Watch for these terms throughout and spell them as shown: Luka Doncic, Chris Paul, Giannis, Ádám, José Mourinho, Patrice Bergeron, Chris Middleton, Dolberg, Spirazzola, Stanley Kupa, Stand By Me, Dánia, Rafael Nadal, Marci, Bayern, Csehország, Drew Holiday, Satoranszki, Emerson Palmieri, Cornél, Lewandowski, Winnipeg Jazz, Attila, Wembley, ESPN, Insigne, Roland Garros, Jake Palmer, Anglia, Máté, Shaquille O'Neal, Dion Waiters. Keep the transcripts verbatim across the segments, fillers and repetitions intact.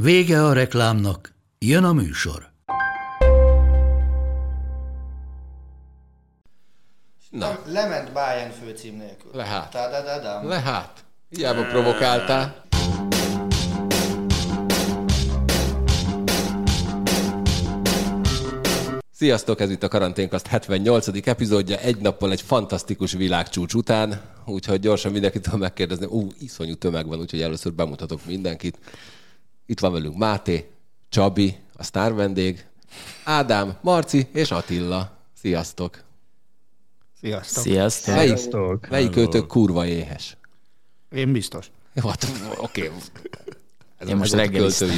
Vége a reklámnak, jön a műsor. Na. Lement Bayern főcím nélkül. Lehát. Tadadadam. Lehát. Hiába provokáltál. Sziasztok, ez itt a Karanténkoszt hetvennyolcadik epizódja, egy nappal egy fantasztikus világcsúcs után, úgyhogy gyorsan mindenkitől megkérdezni, ú, iszonyú tömeg van, úgyhogy először bemutatok mindenkit. Itt van velünk Máté, Csabi, a sztárvendég, Ádám, Marci és Attila. Sziasztok! Sziasztok! Sziasztok! Sziasztok. Melyik őtök kurva éhes? Én biztos. Hát, oké. Okay. Ez én most reggeliztem.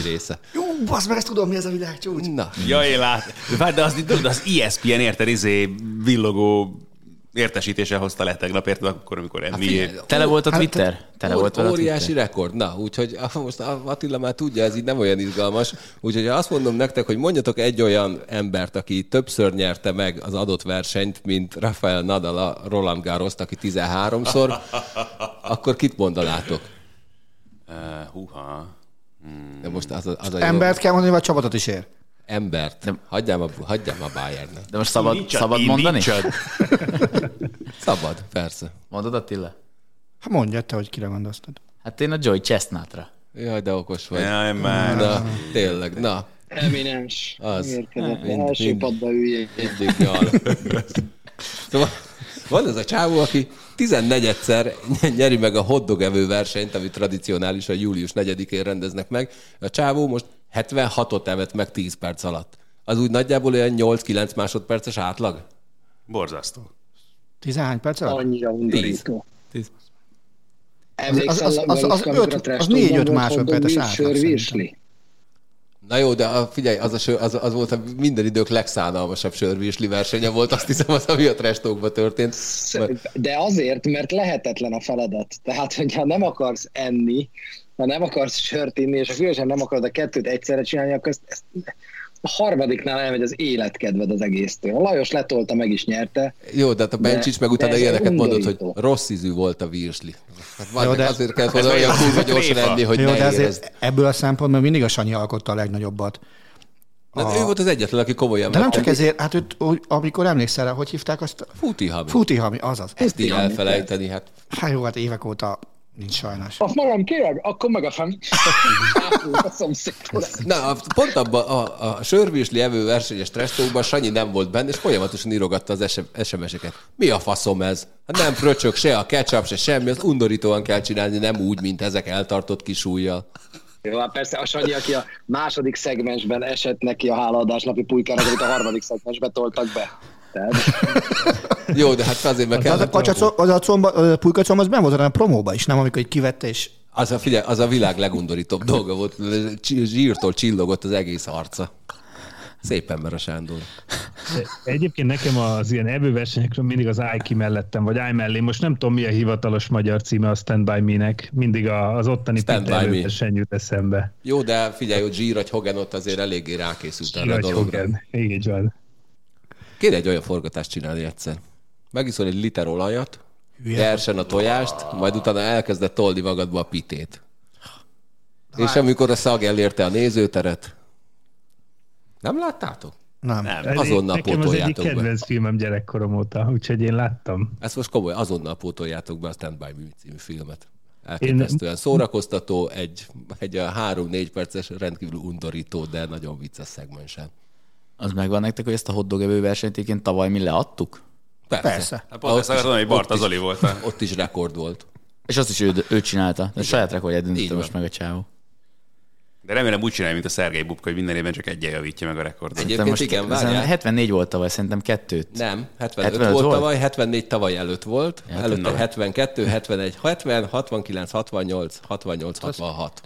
Jó, basz, meg ezt tudom, mi ez a világcsúcs. Na. Jaj, lát. Várj, de azt tudod, az E S P N érted, izé villogó értesítéssel hozta le tegnap, érted, akkor, amikor ez mi... Tele volt a Twitter? Hát, Tele volt a óriási Twitter. Rekord. Na, úgyhogy most Attila már tudja, ez így nem olyan izgalmas. Úgyhogy azt mondom nektek, hogy mondjatok egy olyan embert, aki többször nyerte meg az adott versenyt, mint Rafael Nadal a Roland Garrost, aki tizenháromszor, akkor kit mondanátok? Uh, huha. Hmm. De most az a, az a embert jó... kell mondani, vagy csapatot is ér? Embert. De... Hagyjál a, hagyjám a Bayernnek. De most szabad, nincs szabad mondani? Nincsad. Szabad, persze. Mondod, Attila? Hát mondja te, hogy kire gondoltad. Hát én a Joy Chestnutra. Jaj, de okos vagy. Jaj, már. Na, tényleg, na. Eminens. Az. Érkedett, mind, első padba üljék. Mindig jól. Szóval van ez a csávó, aki tizennegyedszer nyeri meg a hotdogevő versenyt, amit tradicionálisan július negyedikén rendeznek meg. A csávó most hetvenhatot evett meg tíz perc alatt. Az úgy nagyjából olyan nyolc-kilenc másodperces átlag? Borzasztó. tizenhány perc alatt? Annyira undorító. tíz. Emlékszel, az, az, az, az négy-öt másodperces átlag. Na jó, de a, figyelj, az, a sör, az, az volt a minden idők legszánalmasabb sörvirsli versenye volt, azt hiszem, az, ami a trestókban történt. De azért, mert lehetetlen a feladat. Tehát, hogyha nem akarsz enni, ha nem akarsz sört inni, és különösen nem akarod a kettőt egyszerre csinálni, akkor ezt, ezt a harmadiknál elmegy az életkedved az egésztől. A Lajos letolta, meg is nyerte. Jó, de hát a Bencsics meg utána ilyeneket mondott, hogy rossz ízű volt a virsli. Hát jó, de azért kell hozzá olyan kurva gyorsan enni, hogy jó, ne érezd. Ebből a szempontból mindig a Sanyi alkotta a legnagyobbat. A... Hát ő volt az egyetlen, aki komolyan... De nem csak ezért, hát őt, amikor emlékszel rá, hogy hívták azt? Futihami. Futihami, azaz. Ezt így elfelejteni, hát... Hát jó, hát évek óta... Nincs sajnos. Azt magam kérek, akkor meg a fenn. Na, pont abban a, a sörvirsli evő versenyes trestókban Sanyi nem volt benne, és folyamatosan írogatta az es em eseket. Mi a faszom ez? Hát nem fröcsök se a ketchup, se semmi, az undorítóan kell csinálni, nem úgy, mint ezek eltartott kis ujjal. Jó, hát persze a Sanyi, aki a második szegmensben esett neki a hálaadásnapi pulykának, amit a harmadik szegmensben toltak be. Jó, de hát azért meg kell. Az a, kacsa, az a, comba, a pulykacom az benn volt a promóba is, nem? Amikor egy kivette és... Az a, figyelj, az a világ legundorítóbb dolga volt. Zsírtól csillogott az egész arca. Szép ember a Sándor. Egyébként nekem az ilyen evőversenyekről mindig az állj ki mellettem, vagy állj mellé. Most nem tudom, mi a hivatalos magyar címe a Stand By Me-nek. Mindig az ottani pita evőverseny jut eszembe. Jó, de figyelj, hogy Zsír vagy Hogan ott azért eléggé rákészült erre a dologra. Így van. Kéne egy olyan forgatást csinálni egyszer. Megiszol egy liter olajat, versen a tojást, majd utána elkezdett tolni magadba a pitét. Láj. És amikor a szag elérte a nézőteret, nem láttátok? Nem. nem. Azonnal nekem pótoljátok be. Nekem az egyik kedvenc filmem gyerekkorom óta, úgyhogy én láttam. Ezt most komoly, azonnal pótoljátok be a Stand By Me című filmet. Elképesztően szórakoztató, egy, egy a három-négy perces rendkívül undorító, de nagyon vicces szegmensen. Az megvan nektek, hogy ezt a hotdogevő versenyt egyébként tavaly mi leadtuk? Persze. Persze. Hát pont ezt akartam, hogy Barta Zoli volt. Ott is rekord volt. És azt is ő, ő csinálta. De saját rekordját döntötte most meg a csávó. De remélem úgy csinálja, mint a Szergej Bubka, hogy minden évben csak egyen javítja meg a rekordot. Egyébként most igen, várjál. hetvennégy volt tavaly, szerintem kettőt. Nem, hetvenöt, hetvenöt volt, volt tavaly, hetvennégy tavaly előtt volt. Előtte hetvenkettő, hetvenegy, hetven, hatvankilenc, hatvannyolc, hatvannyolc, hatvanhat.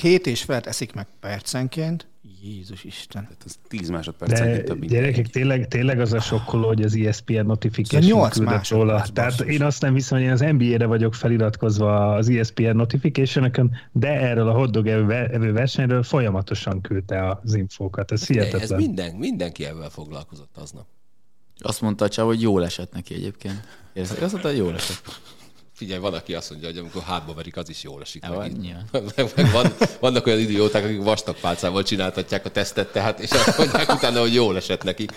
hét és felt eszik meg percenként. Jézus Isten. Tehát az tíz másodpercenként több minden. Gyerekek, tényleg, tényleg az a sokkoló, hogy az E S P N notification küldött róla. Tehát én azt nem hiszem, hogy én az N B A-re vagyok feliratkozva az E S P N notification-ökön, de erről a hotdog evő versenyről folyamatosan küldte az infókat. Ez hihetetlen. Ez minden, mindenki ebben foglalkozott aznap. Azt mondta a Csabi, hogy jól esett neki egyébként. Érzed? Azt mondta, hogy jól esett. Figyelj, van, aki azt mondja, hogy amikor hátba verik, az is jól esik. Meg, meg van, vannak olyan idióták, akik vastag pálcával csináltatják a tesztet, tehát, és azt mondják utána, hogy jól esett nekik.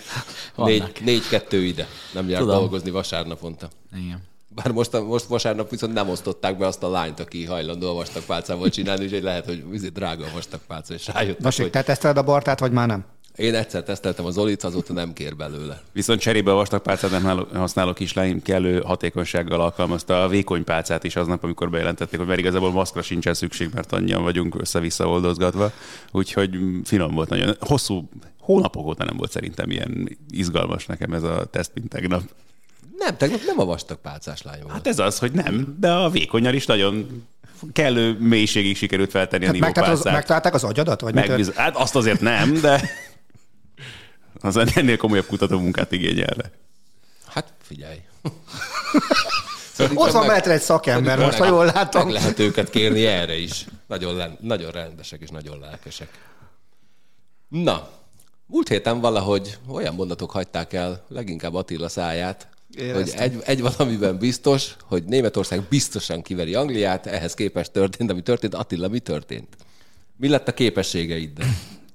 négy-kettő ide. Nem jár dolgozni vasárnaponta. Igen. Bár most, most vasárnap viszont nem osztották be azt a lányt, aki hajlandó a vastag pálcával csinálni, úgyhogy lehet, hogy drága a vastag pálca, és rájöttek. Vasik, hogy... te teszteled a Bartát, vagy már nem? Én egyszer teszteltem az Olit, azóta nem kér belőle. Viszont cserébe a vastag pálcát nem használó kislány kellő hatékonysággal alkalmazta a vékony pálcát is aznap, amikor bejelentették, hogy már igazából maszkra sincsen szükség, mert annyian vagyunk össze-vissza oldozgatva. Úgyhogy finom volt nagyon. Hosszú, hónapok óta nem volt szerintem ilyen izgalmas nekem ez a teszt, mint tegnap. Nem, tegnap nem a vastag pálcás lány volt. Hát ez az, hogy nem, de a vékonnyal is nagyon... kellő mélységig sikerült feltenni hát a nívópálcát. Megtalálták az agyadat? Vagy Megbiz... Hát azt azért nem, de az ennél komolyabb kutatómunkát igényelne. Hát figyelj. Ott van mellett egy szakember, most ha jól látom. Meg lehet őket kérni erre is. Nagyon, nagyon rendesek és nagyon lelkesek. Na, múlt héten valahogy olyan mondatok hagyták el, leginkább Attila száját, hogy egy, egy valamiben biztos, hogy Németország biztosan kiveri Angliát, ehhez képest történt, ami történt. Attila, mi történt? Mi lett a képességeiddel?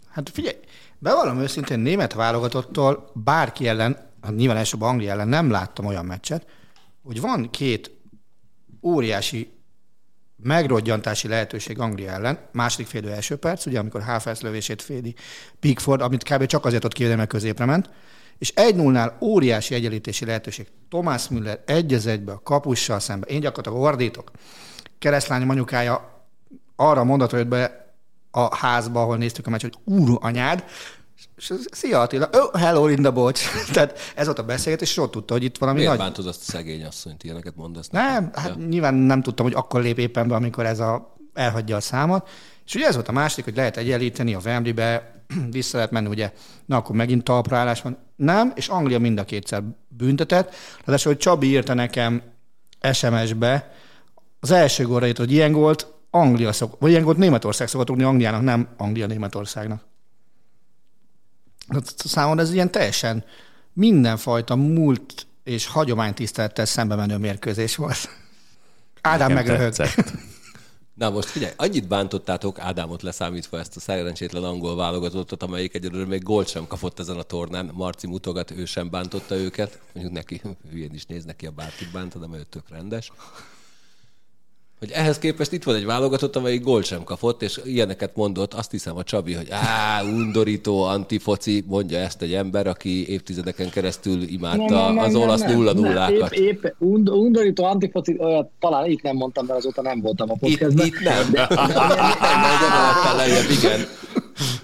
Hát figyelj, bevallom őszintén, német válogatottól bárki ellen, nyilván elsőbb Anglia ellen nem láttam olyan meccset, hogy van két óriási megrodgyantási lehetőség Anglia ellen, második félidő első perc, ugye, amikor Havertz lövését fédi Pickford, amit kb. Csak azért ott kivédeni, mert középre ment, és egy nullnál óriási egyenlítési lehetőség. Thomas Müller egy az egybe a kapussal szemben. Én gyakorlatilag ordítok. Keresztlányom anyukája arra mondatra jött be a házba, ahol néztük a meccset, hogy úr anyád, és szia Attila, oh, hello Linda, bocs. Tehát ez volt a beszélgetés, és ott tudta, hogy itt valami Miért nagy... Miért bántod azt a szegény asszonyt, ilyeneket mondasz? Nem, hát ja. Nyilván nem tudtam, hogy akkor lép éppen be, amikor ez a... elhagyja a számot. És ugye ez volt a másik, hogy lehet egyenlíteni a Wembleybe, vissza lehet menni, ugye, na akkor megint talpraállás van. Nem, és Anglia mind a kétszer büntetett. Tehát, hogy Csabi írta nekem es em es-be az első gólra írt, hogy ilyen gólt Anglia szok, vagy ilyen gólt Németország szokott rúgni Angliának, nem Anglia Németországnak. Számomra ez ilyen teljesen mindenfajta múlt és hagyománytisztelettel szembe menő mérkőzés volt. Ádám megröhög. Na most figyelj, annyit bántottátok, Ádámot leszámítva, ezt a szerencsétlen angol válogatottat, amelyik egyedül még gólt sem kapott ezen a tornán. Marci mutogat, ő sem bántotta őket. Mondjuk neki, hülyén is néz neki, a bárkit bántad, amely tök rendes. Hogy ehhez képest itt van egy válogatott, amelyik gólt sem kapott, és ilyeneket mondott, azt hiszem a Csabi, hogy á, undorító, antifoci, mondja ezt egy ember, aki évtizedeken keresztül imádta nem, nem, nem, az olasz nulla nullákat. Épp, épp undorító, antifoci, olyat talán itt nem mondtam, mert azóta nem voltam a podcastben. Itt, itt nem. De, de, de, de, de, de, de, de, de, de,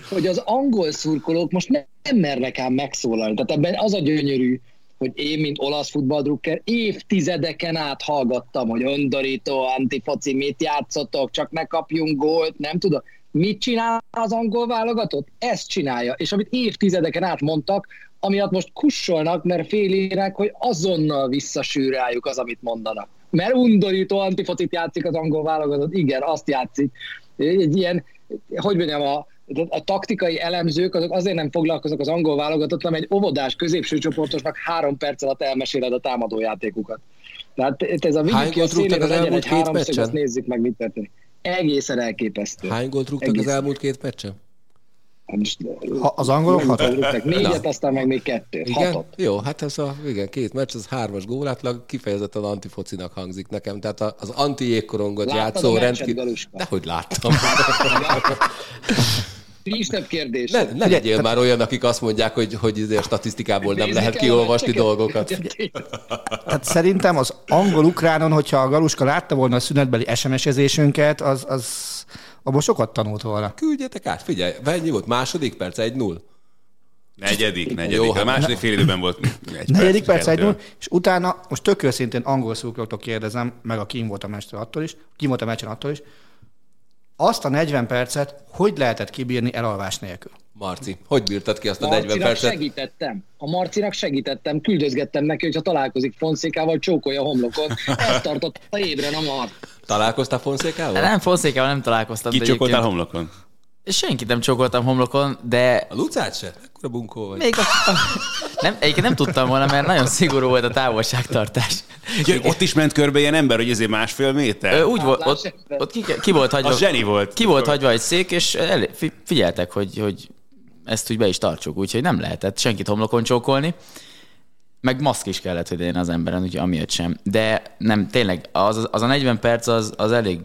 hogy az angol szurkolók most nem mernek ám megszólalni. Tehát ebben az a gyönyörű, hogy én, mint olasz futballdrukker, évtizedeken át hallgattam, hogy undorító, antifoci, mit játszotok, csak ne kapjunk gólt, nem tudom. Mit csinál az angol válogatott? Ezt csinálja. És amit évtizedeken át mondtak, amiatt most kussolnak, mert félérek, hogy azonnal visszasűráljuk az, amit mondanak. Mert undorító, antifocit játszik az angol válogatott. Igen, azt játszik. Egy ilyen, hogy mondjam, a... a taktikai elemzők azok azért nem foglalkoznak az angol válogatottal, mert egy óvodás középső csoportosnak három perc alatt elmeséled a támadójátékukat. Tehát ez a vigyük ki a szélébe legyen egy háromszög, azt nézzük meg, mit történik. Egészen elképesztő. Hány gólt rúgtak egészen az elmúlt két meccsen? Ha, az angolok hatot rúgtak. Négyet, aztán meg még kettőt. Hatot. Jó, hát ez a igen, két meccs, az hármas gólátlag kifejezetten antifocinak hangzik nekem. Tehát az anti-jégkorongot játszó rendkívül... Dehogy láttam. Nincs kérdés. Ne, ne legyél már olyan, akik azt mondják, hogy, hogy azért statisztikából nem lehet kiolvasni dolgokat. Tehát szerintem az angol-ukránon, hogyha a Galuska látta volna a szünetbeli es em es-ezésünket, az, az, abban sokat tanult volna. Küldjetek át, figyelj, venj volt, második perc egy null. Negyedik, negyedik. Jó, a második fél időben volt egy negyedik perc, perc egy null, és utána, most tök őszintén angol szurkolóktól kérdezem, meg a kim volt a meccsen attól is, kim volt a meccsen attól is, azt a negyven percet hogy lehetett kibírni elalvás nélkül? Marci, hogy bírtad ki azt a negyven percet? Segítettem. A Marcinak segítettem, küldözgettem neki, hogyha találkozik Fonszékával, csókolja a homlokon. Ezt tartotta ébren a Mar. Találkoztál Fonszékával? Nem, Fonszékával nem találkoztam. Ki csókoltál homlokon? Senkit nem csókoltam homlokon, de... A Lucát se? Ekkora bunkó vagy. Még a... nem, egyébként nem tudtam volna, mert nagyon szigorú volt a távolságtartás. Jö, ott is ment körbe ilyen ember, hogy ezért másfél méter? Ö, úgy volt, ott, ott ki, ki volt hagyva... A zseni volt. Ki volt hagyva egy szék, és el, figyeltek, hogy, hogy ezt úgy be is tartsuk, úgyhogy nem lehetett senkit homlokon csókolni. Meg maszk is kellett, hogy én az emberen, úgyhogy amiatt sem. De nem, tényleg, az, az a negyven perc az, az elég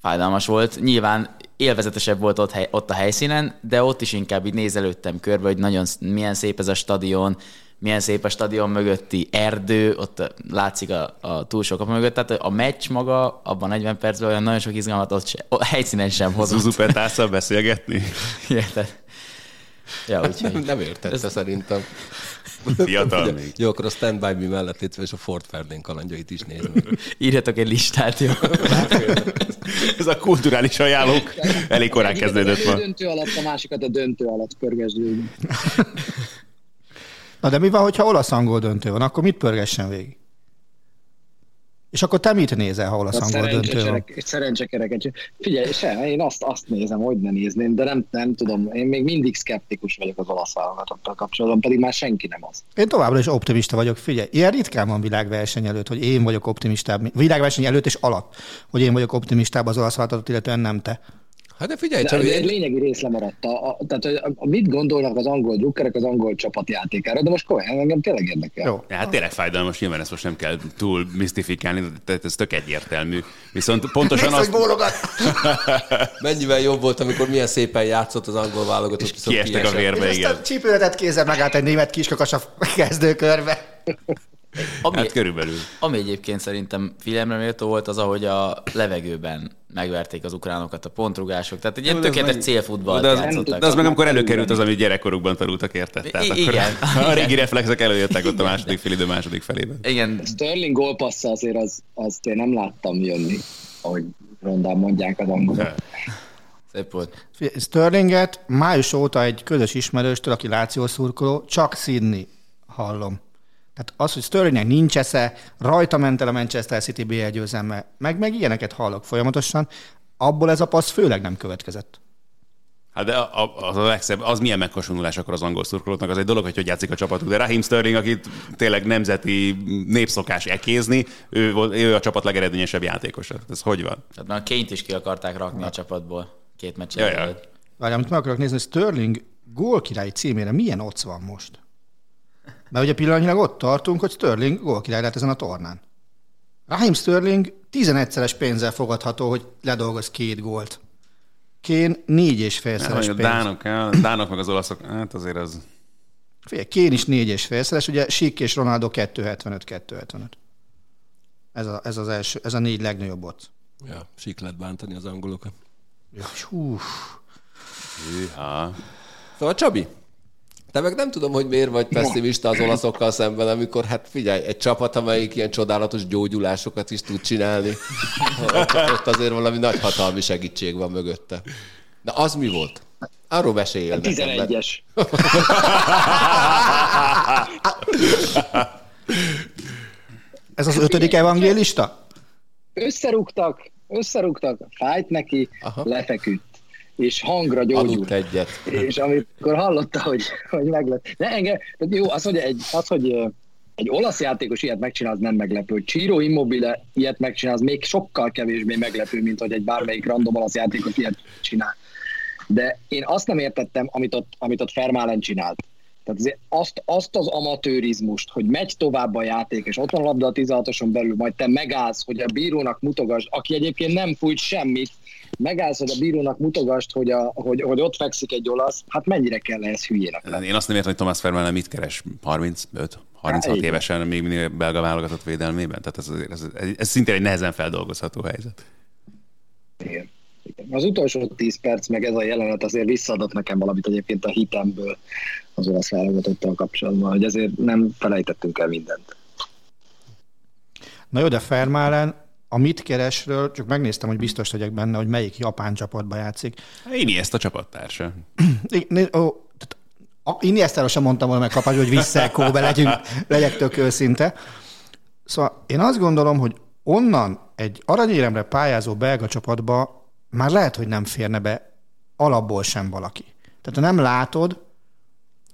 fájdalmas volt. Nyilván élvezetesebb volt ott, hely, ott a helyszínen, de ott is inkább így nézelődtem körbe, hogy nagyon milyen szép ez a stadion, milyen szép a stadion mögötti erdő, ott látszik a, a túl sok mögött, tehát a meccs maga abban negyven percben olyan nagyon sok izgalmat ott se, a helyszínen sem hozott. Zuzupettászal beszélgetni? Igen, tehát... Ja, hát nem, nem értette ez... szerintem. Fiatal ugye, még. Jó, akkor a Stand By Me mellett létve, és a Ford Ferdinand kalandjait is néznek. Írjatok egy listát, jó? Ez a kulturális ajánlók elég korán kezdődött ma. A döntő alatt, a másikat a döntő alatt pörgesd. Na de mi van, hogyha olasz-angol döntő van? Akkor mit pörgessen végig? És akkor te mit nézel, ha olasz-angol döntő van? Szerencsekereket. Figyelj, sem, én azt, azt nézem, hogy ne nézném, de nem, nem tudom, én még mindig szkeptikus vagyok az olasz válogatottal kapcsolatban, pedig már senki nem az. Én továbbra is optimista vagyok, figyelj. Ilyen ritkán van világverseny előtt, hogy én vagyok optimistább, világverseny előtt és alatt, hogy én vagyok optimistább az olasz válogatott, illetően nem te. Hát de figyelj, Csabi. Egy lényegi rész lemaradt. A, a, tehát, hogy a, mit gondolnak az angol drukkerek az angol csapatjátékára, de most komolyan engem tényleg érdekel. Jó. Hát tényleg fájdalmas, nyilván ezt most nem kell túl misztifikálni, tehát ez tök egyértelmű. Viszont pontosan nézd, azt... hogy bólogat! Mennyivel jobb volt, amikor milyen szépen játszott az angol válogatott. És kiestek a vérbe, és igen. És aztán csípőletet kézzel megállt egy német kiskakas a kezdőkörbe. Ami, hát körülbelül. Ami egyébként szerintem filmre méltó volt az, ahogy a levegőben megverték az ukránokat a pontrugások. Tehát egy ilyen tökéletes meg... célfutballt játszották. De az meg amikor előkerült az, amit gyerekkorukban tanultak, érted? Tehát I- igen. Akkor a régi reflexek előjöttek ott a második fél idő második felében. Igen. Sterling gólpassza azért az, azt én nem láttam jönni, ahogy rondán mondják az angolok. Szép volt. Sterlinget május óta egy közös ismerőstől, aki Láció szurkoló, csak szidni hallom. Tehát az, hogy Sterlingnek nincs esze, rajta ment el a Manchester City bé el győzelme, meg, meg ilyeneket hallok folyamatosan, abból ez a passz főleg nem következett. Hát de az a legszebb, az milyen megkosonulás akkor az angol szurkolóknak, az egy dolog, hogy hogy játszik a csapatuk, de Raheem Sterling, akit tényleg nemzeti népszokás ekézni, ő, ő a csapat legeredményesebb játékosa. Ez hogy van? Tehát már a Kane-t is ki akarták rakni hát a csapatból két meccsen. Jaj, jaj. Várj, amit meg akarok nézni, hogy Sterling gólkirályi címére milyen ott van most? Mert ugye pillanatnyilag ott tartunk, hogy Sterling gólkirály lett ezen a tornán. Raheem Sterling tizenegyszeres pénzzel fogadható, hogy ledolgoz két gólt. Kane négy és félszeres pénz. A dánok, a dánok meg az olaszok, hát azért az... Figyelj, Kane is négy és félszeres, ugye Sik és Ronaldo kettő hetvenöt kettő hetvenöt. Ez a, ez az első, ez a négy legnagyobb ott. Ja, Sik lett bántani az angolokat. Ja, húf. Hűha. Szóval Csabi, te meg nem tudom, hogy miért vagy pessimista az olaszokkal szemben, amikor hát figyelj, egy csapat, amelyik ilyen csodálatos gyógyulásokat is tud csinálni, ott azért valami nagy hatalmi segítség van mögötte. Na az mi volt? Arról meséljél nekem. A tizenegyes. Ez az ötödik evangélista? Összerúgtak, összerúgtak, fájt neki, aha, lefeküdt, és hangra gyógyult. Egyet. És amikor hallotta, hogy, hogy meglep... De engem, jó, az, hogy egy, az, hogy egy olasz játékos ilyet megcsinál, az nem meglepő. Hogy Ciro Immobile ilyet megcsinál, az még sokkal kevésbé meglepő, mint hogy egy bármelyik random olasz játékos ilyet csinál. De én azt nem értettem, amit ott, amit ott Vermaelen csinált. Tehát azt, azt az amatőrizmust, hogy megy tovább a játék, és ott van a labda a tizenhatoson belül, majd te megállsz, hogy a bírónak mutogasd, aki egyébként nem fújt semmit, megállsz, hogy a bírónak mutogasd, hogy, a, hogy, hogy ott fekszik egy olasz, hát mennyire kell ehhez hülyének lenni. Én azt nem értem, hogy Thomas Vermaelen mit keres harmincöt harminchat hát, évesen, még mindig belga válogatott védelmében. Tehát ez, ez, ez, ez szintén egy nehezen feldolgozható helyzet. Igen. Az utolsó tíz perc, meg ez a jelenet azért visszaadott nekem valamit egyébként a hitemből az olasz válogatottal kapcsolatban, hogy ezért nem felejtettünk el mindent. Na jó, de Vermaelen, a mit keresről, csak megnéztem, hogy biztos vagyok benne, hogy melyik japán csapatban játszik. Inieszt a csapattársa. Iniesztáról sem mondtam volna meg kapás, hogy visszakóbe legyünk, legyek tök őszinte. Szóval én azt gondolom, hogy onnan egy aranyéremre pályázó belga csapatba már lehet, hogy nem férne be alapból sem valaki. Tehát ha nem látod,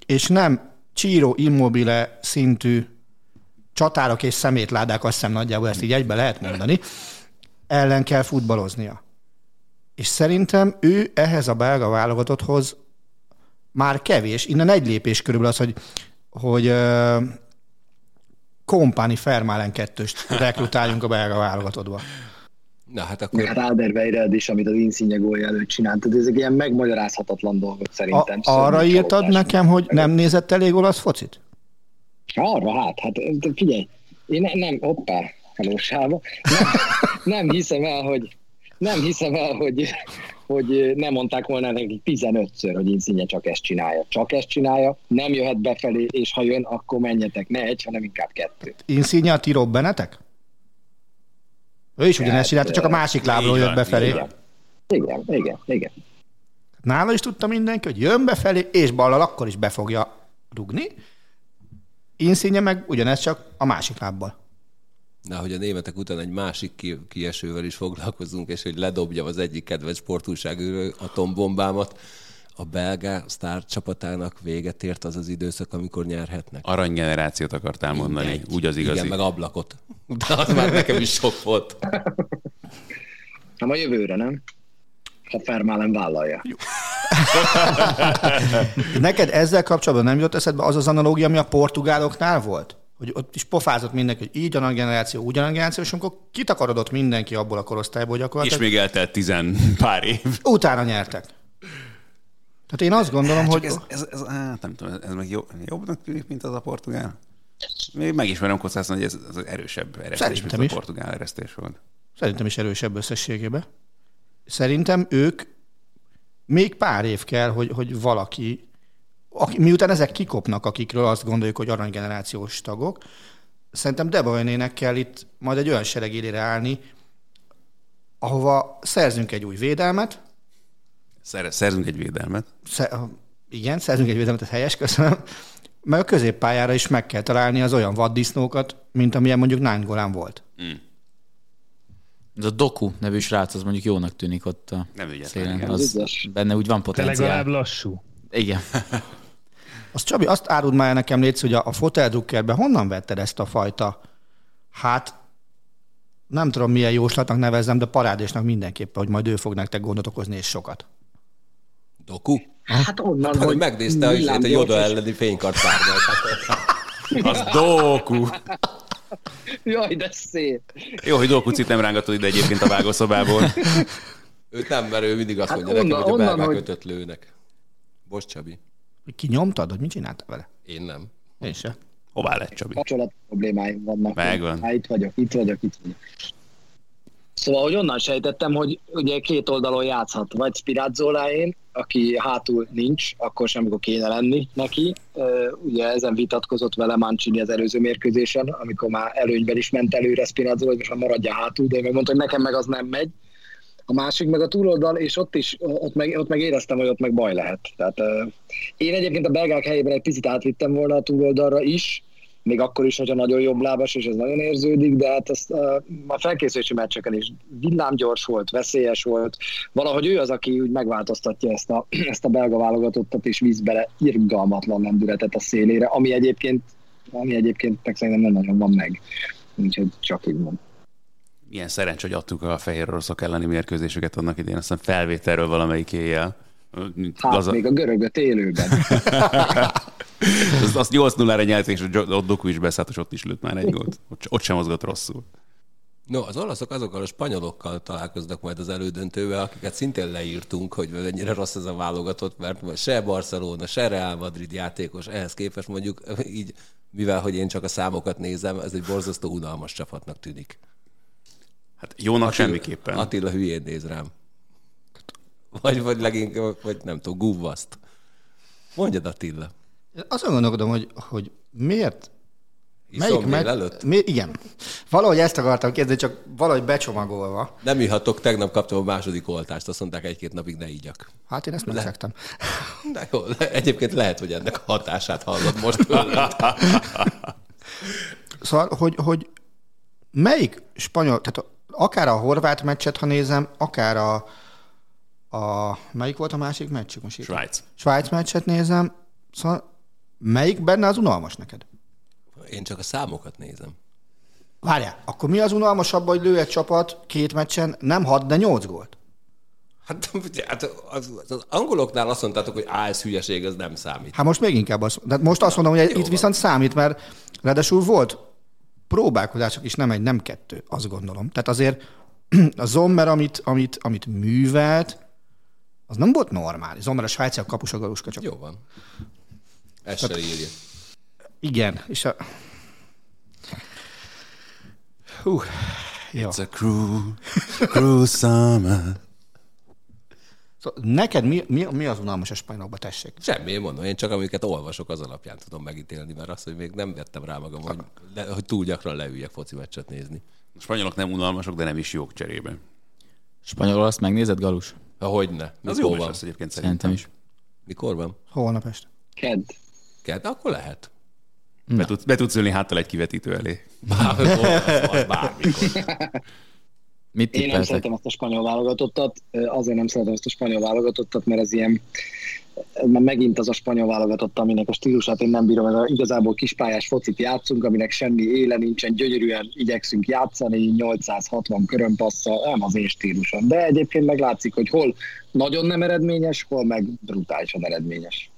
és nem Ciro Immobile szintű csatárok és szemétládák, azt hiszem nagyjából ezt így egybe lehet mondani, ellen kell futballoznia. És szerintem ő ehhez a belga válogatotthoz már kevés, innen egy lépés körülbelül az, hogy, hogy Kompáni Vermaelen kettőst rekrutáljunk a belga válogatottba. Na, hát akkor... Hát Alderweireld is, amit az Insigne gólja előtt csinált. Tehát ezek ilyen megmagyarázhatatlan dolgok szerintem. A, arra írtad nekem, hogy nem nézett elég olasz focit? Arra hát, hát figyelj, én nem, nem oppá, helósába, nem, nem hiszem el, hogy nem hiszem el, hogy, hogy nem mondták volna nekik tizenötször, hogy Insigne csak ezt csinálja. Csak ezt csinálja, nem jöhet befelé, és ha jön, akkor menjetek. Ne egy, hanem inkább kettő. Insigne a ti robbenetek? Ő is ugyanezt csinálta, csak a másik lábról jött befelé. Igen, igen, igen. igen. Nála is tudta mindenki, hogy jön befelé, és ballal akkor is be fogja rugni. Insigne meg ugyanezt csak a másik lábbal. Na, hogy a németek után egy másik ki- kiesővel is foglalkozunk, és hogy ledobjam az egyik kedvenc sportújságűről atombombámat, a belga sztár csapatának véget ért az az időszak, amikor nyerhetnek. Aranygenerációt akartál mondani, egy. Úgy az igazi. Igen, meg ablakot. De az már nekem is sok volt. Nem a jövőre, nem? Ha Vermaelen vállalja. Neked ezzel kapcsolatban nem jutott eszedbe az az analógia, ami a portugáloknál volt? Hogy ott is pofázott mindenki, hogy így a generáció, ugyan a generáció, és amikor kitakarodott mindenki abból a korosztályból gyakorlatilag. És még eltelt tizen pár év. Utána nyertek. Tehát én azt gondolom, hát, hogy... Ez, ez, ez, hát nem tudom, ez meg jobbnak tűnik, mint az a portugál. Még megismerem kockázatni, hogy ez az erősebb eresztés, szerintem mint is. A portugál eresztés volt. Szerintem is erősebb összességében. Szerintem ők még pár év kell, hogy, hogy valaki... Miután ezek kikopnak, akikről azt gondoljuk, hogy aranygenerációs tagok, szerintem De Bruynének kell itt majd egy olyan sereg élére állni, ahova szerzünk egy új védelmet. Szer- szerzünk egy védelmet. Szer- igen, szerzünk egy védelmet, ez helyes, köszönöm. Mert a középpályára is meg kell találni az olyan vaddisznókat, mint amilyen mondjuk Nángolán volt. Mm. Ez a Doku nevű srác, az mondjuk jónak tűnik ott a nem szélen. Az benne úgy van potenciál. Te legalább lassú. Igen. Azt, Csabi, azt áruld már nekem létsz, hogy a, a foteldrukkerben honnan vetted ezt a fajta, hát nem tudom milyen jóslatnak nevezzem, de parádésnak mindenképpen, hogy majd ő fog nektek gondot okozni, és sokat. Doku? Hát onnan, hát, hogy megnézte, hogy itt egy oda elleni fénykartpárban. Az Doku. Jaj, de szép. Jó, hogy Dokucit nem rángatod ide egyébként a vágószobából. Őt nem, mert ő mindig azt hát mondja onnan, nekem, hogy a belmák ötöt lőnek. Bocs, Csabi. Kinyomtad, hogy mit csináltál vele? Én nem. Én sem. Hová lett, Csabi? Kapcsolat problémáim vannak. Megvan. Hát itt vagyok, itt vagyok, itt vagyok. Szóval, hogy onnan sejtettem, hogy ugye két oldalon játszhat. Vagy Spirazzoláén, aki hátul nincs, akkor sem, amikor kéne lenni neki. Ugye ezen vitatkozott vele Mancini az előző mérkőzésen, amikor már előnyben is ment előre Spirazzola, és most maradja hátul, de én megmondta, hogy nekem meg az nem megy. A másik meg a túloldal, és ott is, ott meg, ott meg éreztem, hogy ott meg baj lehet. Tehát euh, én egyébként a belgák helyében egy picit átvittem volna a túloldalra is, még akkor is, hogyha nagyon jobb lábas, és ez nagyon érződik, de hát ezt, euh, a felkészülési meccseken is villámgyors volt, veszélyes volt. Valahogy ő az, aki úgy megváltoztatja ezt a, ezt a belga válogatottat, és víz bele irgalmatlan lendületet a szélére, ami egyébként, ami egyébként meg szerintem nem nagyon van meg. Úgyhogy csak így mondom. Milyen szerencs, hogy adtuk a fehér oroszok elleni mérkőzésüket annak idén, aztán felvételről valamelyik éjjel. Hát Laza... még a görögöt élőben. azt, azt nyolc nullára nyelték, és ott Doku is beszállt, és ott is lőtt már egy gólt. Ott, ott sem mozgott rosszul. No, az olaszok azokkal a spanyolokkal találkoznak majd az elődöntővel, akiket szintén leírtunk, hogy mennyire rossz ez a válogatott, mert se Barcelona, se Real Madrid játékos ehhez képest mondjuk így, mivel hogy én csak a számokat nézem, ez egy borzasztó unalmas csapatnak tűnik. Hát jónak Attila, semmiképpen. Attila hülyén néz rám. Vagy, vagy leginkább, vagy nem tudom, gúvvaszt. Mondjad, Attila. Azon gondolkodom, hogy, hogy miért... Melyik meg... előtt? Mi... Igen. Valahogy ezt akartam kérdezni, csak valahogy becsomagolva. Nem ihatok, tegnap kaptam a második oltást, azt mondták egy-két napig ne igyak. Hát én ezt Le... megszegtem. De jó, egyébként lehet, hogy ennek a hatását hallod most. Szóval, hogy, hogy melyik spanyol, tehát akár a horvát meccset, ha nézem, akár a, a melyik volt a másik meccsük? Most Svájc. Svájc meccset nézem, szóval melyik benne az unalmas neked? Én csak a számokat nézem. Várjál, akkor mi az unalmasabb, hogy lő egy csapat két meccsen nem hat, de nyolc gólt? Hát az, az angoloknál azt mondtátok, hogy á, ez hülyeség, ez nem számít. Hát most még inkább azt, de most azt mondom, hogy jó, itt van. Viszont számít, mert ráadásul volt próbálkozások is, nem egy, nem kettő, azt gondolom. Tehát azért a Zommer, amit, amit, amit művelt, az nem volt normális. Zommer a svájci, a kapus, a Galuska csak. Jó van. Ezt se írja. Igen, és a... Hú, jó. It's a cruel, cruel summer. Szóval neked mi, mi, mi az unalmas a spanyolokban, tessék? Semmi, én mondom, én csak amiket olvasok, az alapján tudom megítélni, mert azt, hogy még nem vettem rá magam, hogy, le, hogy túl gyakran leüljek foci meccset nézni. A spanyolok nem unalmasok, de nem is jók cserébe. Spanyolul azt megnézed, Galus? Hogyne. Az jó van. Szerintem. szerintem is. Mikor van? Holnap este. Kedd. Kedd, akkor lehet. Be, tud, be tudsz ülni háttal egy kivetítő elé. Bármikor. Bármikor. Mit Én nem szeretem ezt a spanyol válogatottat, azért nem szeretem ezt a spanyol válogatottat, mert ez ilyen, mert megint az a spanyol válogatott, aminek a stílusát én nem bírom, ez igazából kispályás focit játszunk, aminek semmi éle nincsen, gyönyörűen igyekszünk játszani, nyolcszázhatvan körömpasszal, nem az én stílusom. De egyébként meglátszik, hogy hol nagyon nem eredményes, hol meg brutálisan eredményes.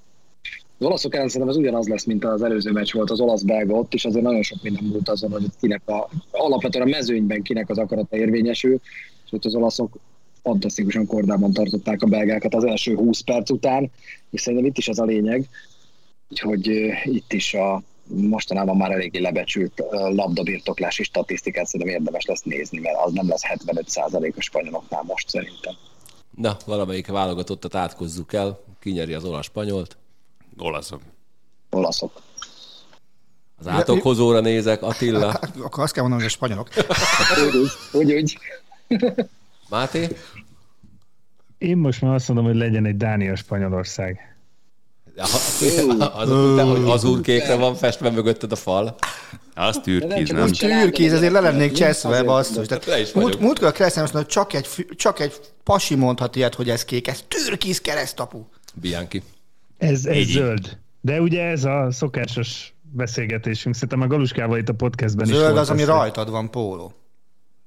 Az olaszok ellen szerintem ez ugyanaz lesz, mint az előző meccs volt az olasz-belga, ott is azért nagyon sok minden múlt azon, hogy kinek a, alapvetően a mezőnyben kinek az akarata érvényesül, és ott az olaszok fantasztikusan kordában tartották a belgákat az első húsz perc után, és szerintem itt is ez a lényeg, hogy itt is a mostanában már eléggé lebecsült labdabirtoklási statisztikát szerintem érdemes lesz nézni, mert az nem lesz hetvenöt százalékos spanyoloknál most szerintem. Na, valamelyik válogatottat átkozzuk el, kinyeri az olasz-spanyolt. Olaszok. Olaszok. Az átokhozóra nézek, Attila. Akkor azt kell mondanom, hogy a spanyolok. Úgy, úgy. Máté? Én most már azt mondom, hogy legyen egy Dánia Spanyolország. Az úrkékre van festve mögötted a fal. Azt türkéz, nem? Türkéz, azért le lennék cseszve, basszus. Múltkor a keresztem azt mondom, hogy csak egy pasi mondhat ilyet, hogy ez kék. Ez türkéz keresztapu. Bianchi. Ez, ez zöld. De ugye ez a szokásos beszélgetésünk. Szerintem a Galuskával itt a podcastben zöld is volt. Zöld az, ami rajtad van, póló.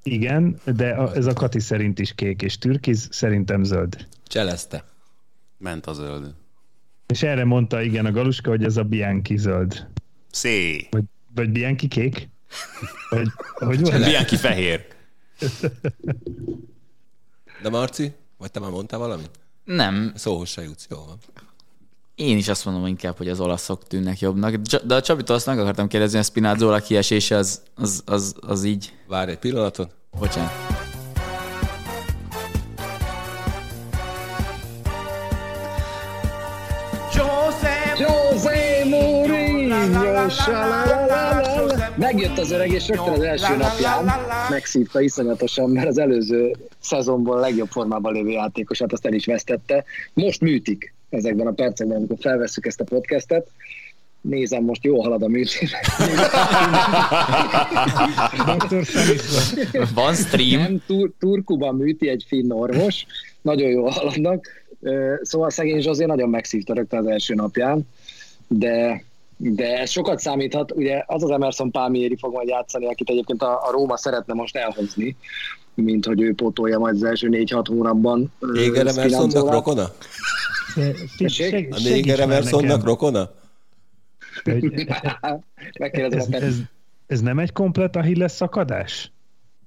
Igen, de a, ez a Kati szerint is kék, és türkiz szerintem zöld. Cselezte. Ment a zöld. És erre mondta, igen, a Galuska, hogy ez a Bianchi zöld. Szé. Vagy, vagy Bianchi kék? Vagy, hogy Bianchi fehér. De Marci, vagy te már mondtál valamit? Nem. Szóhoz se jutsz, jól van. Én is azt mondom inkább, hogy az olaszok tűnnek jobbnak. De a Csabitól azt meg akartam kérdezni, hogy a Spinazzola kiesése az, az, az, az így... Várj egy pillanaton. Bocsánat. José Mourinho, megjött az öreg, és rögtön az első napján megszívta iszonyatosan, mert az előző szezonból legjobb formában lévő játékosát azt el is vesztette. Most műtik. Ezekben a percekben, amikor felvesszük ezt a podcastet, nézem, most jól halad a műtét. Van stream. Nem, Tur- Turkuban műti egy finn orvos, nagyon jól haladnak. Szóval szegény Zsozé nagyon megszívta rögtön az első napján, de, de ez sokat számíthat. Ugye az az Emerson Palmieri fog majd játszani, akit egyébként a, a Róma szeretne most elhozni, mint hogy ő pótolja majd az első négy-hat hónapban. Éger Emersonnak rokona? A néger Emersonnak rokona? ez, ez, ez nem egy komplet Achilles szakadás?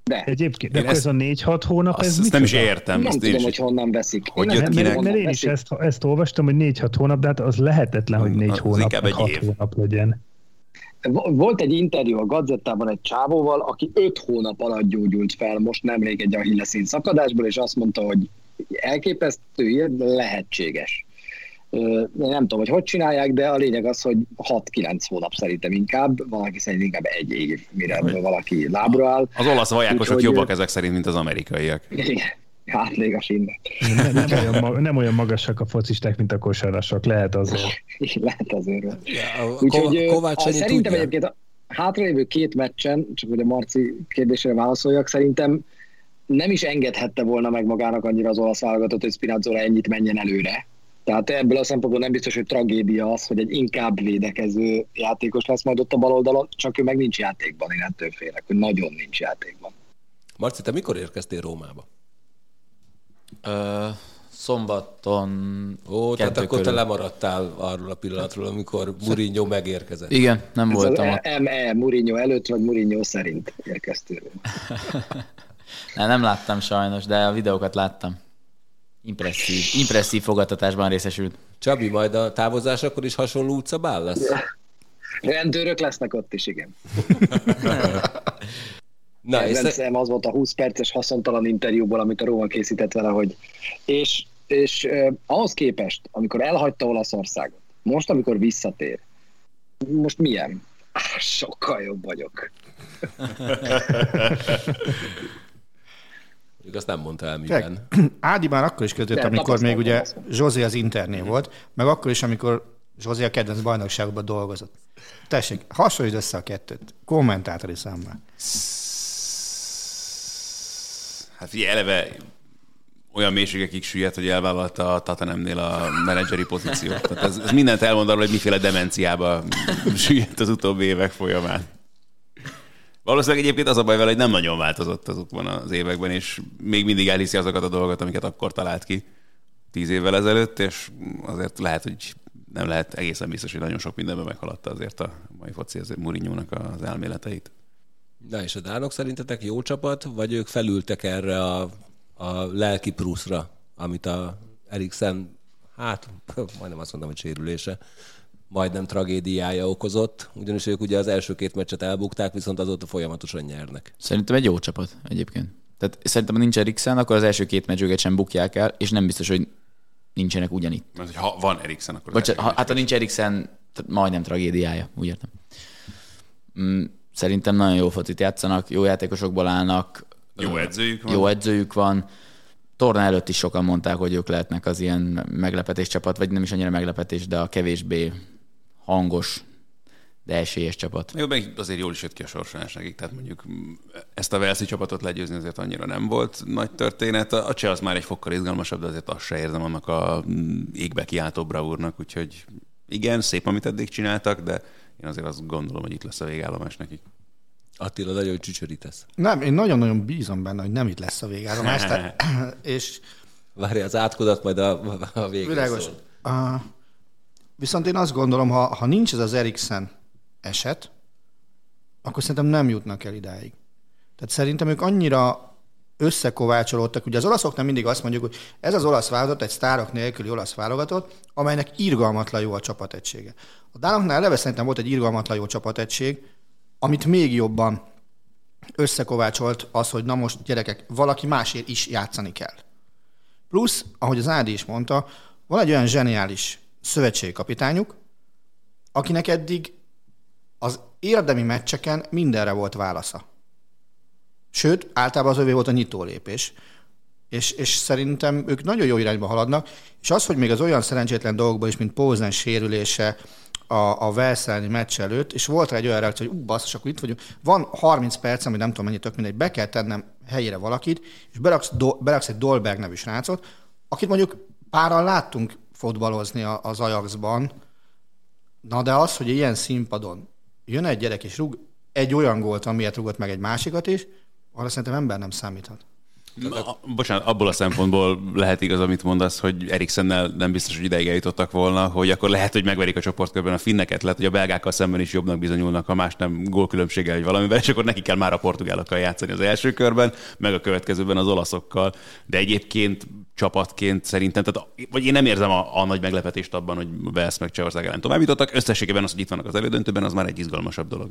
De. Egyébként, de ez a négy-hat hónap, ez mit? Nem is értem. Nem tudom, hogy honnan veszik. Mert én is ezt olvastam, hogy négy-hat hónap, de hát az lehetetlen, hogy négy hónap, hat hónap legyen. Volt egy interjú a Gazettában egy csávóval, aki öt hónap alatt gyógyult fel most nemrég egy Achilles szakadásból, és azt mondta, hogy elképesztő, ilyen lehetséges. Nem tudom, hogy hogy csinálják, de a lényeg az, hogy hat-kilenc hónap szerintem inkább, valaki szerint inkább egy év, mire valaki lábra áll. Az olasz vajákosok jobbak ő... ezek szerint, mint az amerikaiak. Igen. Hát még a sinnet. Nem, nem, olyan, nem olyan magasak a focisták, mint a kosarasok. Lehet azért. Lehet azért. Ja, úgyhogy Kovács, a, szerintem tudja. Egyébként a hátralévő két meccsen, csak hogy a Marci kérdésére válaszoljak, szerintem nem is engedhette volna meg magának annyira az olasz válogatott, hogy Spirazzola ennyit menjen előre. Tehát ebből a szempontból nem biztos, hogy tragédia az, hogy egy inkább védekező játékos lesz majd ott a bal oldalon, csak ő meg nincs játékban, én ettől félek, hogy nagyon nincs játékban. Marci, te mikor érkeztél Rómába? Uh, szombaton ó, tehát akkor körül. Te lemaradtál arról a pillanatról, amikor Mourinho megérkezett. Igen, nem ez voltam ott. M E Mourinho előtt, vagy Mourinho szerint érkeztél. nem, nem láttam sajnos, de a videókat láttam. Impresszív, impresszív fogadtatásban részesült. Csabi, majd a távozás akkor is hasonló utcabál lesz? Rendőrök lesznek ott is, igen. Na, Benszem, az volt a húsz perces haszontalan interjúból, amit a Róma készített vele, hogy... És, és eh, ahhoz képest, amikor elhagyta Olaszországot, most, amikor visszatér, most milyen? Ah, sokkal jobb vagyok. Azt nem mondta el, miben. Ádi már akkor is között, amikor még ugye Zsózé az Internél volt, meg akkor is, amikor Zsózé a kedvenc bajnokságban dolgozott. Tessék, hasonlítsd össze a kettőt. Kommentátori számára. Hát ugye eleve olyan mélységekig süllyedt, hogy elvállalta a Tottenhamnél a menedzseri pozíciót. Tehát ez, ez mindent elmond arról, hogy miféle demenciába süllyedt az utóbbi évek folyamán. Valószínűleg egyébként az a baj vele, hogy nem nagyon változott azokban az években, és még mindig elhiszi azokat a dolgokat, amiket akkor talált ki tíz évvel ezelőtt, és azért lehet, hogy nem lehet egészen biztos, hogy nagyon sok mindenben meghaladta azért a mai foci Mourinho-nak az elméleteit. Na és a dánok szerintetek jó csapat, vagy ők felültek erre a, a lelki pruszra, amit a Eriksen, hát majdnem azt mondom, hogy sérülése, majdnem tragédiája okozott, ugyanis ők ugye az első két meccset elbukták, viszont azóta folyamatosan nyernek. Szerintem egy jó csapat egyébként. Tehát szerintem, ha nincs Eriksen, akkor az első két meccsüket sem bukják el, és nem biztos, hogy nincsenek ugyanitt. Mert ha van Eriksen, akkor... Bocsánat, ha, hát ha nincs Eriksen, majdnem tragédiája, úgy értem. Mm. Szerintem nagyon jó focit játszanak, jó játékosokból állnak. Jó edzőjük van. Jó edzőjük van. Torna előtt is sokan mondták, hogy ők lehetnek az ilyen meglepetés csapat, vagy nem is annyira meglepetés, de a kevésbé hangos, de esélyes csapat. Jó, meg azért jól is jött ki a sorsolás nekik, tehát mondjuk ezt a Velszi csapatot legyőzni azért annyira nem volt nagy történet. A cseh az már egy fokkal izgalmasabb, de azért azt se érzem annak a égbe kiáltó bravúrnak, úgyhogy igen, szép, amit eddig csináltak, de én azért azt gondolom, hogy itt lesz a végállomás nekik. Attila, nagyon csücsörítesz. Nem, én nagyon-nagyon bízom benne, hogy nem itt lesz a végállomás. tehát, és... Várj az átkodat, majd a, a végén világos. Szól. Uh, viszont én azt gondolom, ha, ha nincs ez az Eriksen eset, akkor szerintem nem jutnak el idáig. Tehát szerintem ők annyira összekovácsolódtak. Ugye az olaszoknál mindig azt mondjuk, hogy ez az olasz válogatott egy sztárok nélküli olasz válogatott, amelynek irgalmatlan jó a csapategysége. A dánoknál eleve szerintem volt egy irgalmatlan jó csapategység, amit még jobban összekovácsolt az, hogy na most gyerekek, valaki másért is játszani kell. Plusz, ahogy az Ádi is mondta, van egy olyan zseniális szövetségkapitányuk, akinek eddig az érdemi meccseken mindenre volt válasza. Sőt, általában az övé volt a nyitó lépés. És, és szerintem ők nagyon jó irányba haladnak, és az, hogy még az olyan szerencsétlen dolgokban is, mint Posen sérülése a, a Wales-elleni meccs előtt, és volt rá egy olyan reakció, hogy ú, basszus, akkor itt vagyunk. Van harminc perc, ami nem tudom mennyi, tök mindegy, be kell tennem helyére valakit, és beraksz, do, beraksz egy Dolberg nevű srácot, akit mondjuk páran láttunk fotbalozni az Ajaxban, na de az, hogy ilyen színpadon jön egy gyerek és rúg egy olyan gólt, amiért rúgott meg egy másikat is, arra szerintem ember nem számíthat. Na, bocsánat, abból a szempontból lehet igaz, amit mondasz, hogy Eriksennel nem biztos, hogy ideig eljutottak volna, hogy akkor lehet, hogy megverik a csoportkörben a finneket, lehet, hogy a belgákkal szemben is jobbnak bizonyulnak, ha más nem gólkülönbséggel vagy valamivel, és akkor neki kell már a portugálokkal játszani az első körben, meg a következőben az olaszokkal. De egyébként csapatként szerintem, tehát, vagy én nem érzem a, a nagy meglepetést abban, hogy Wales meg Csehország ellen tovább jutottak. Összességében az, hogy itt vannak az elődöntőben, az már egy izgalmasabb dolog.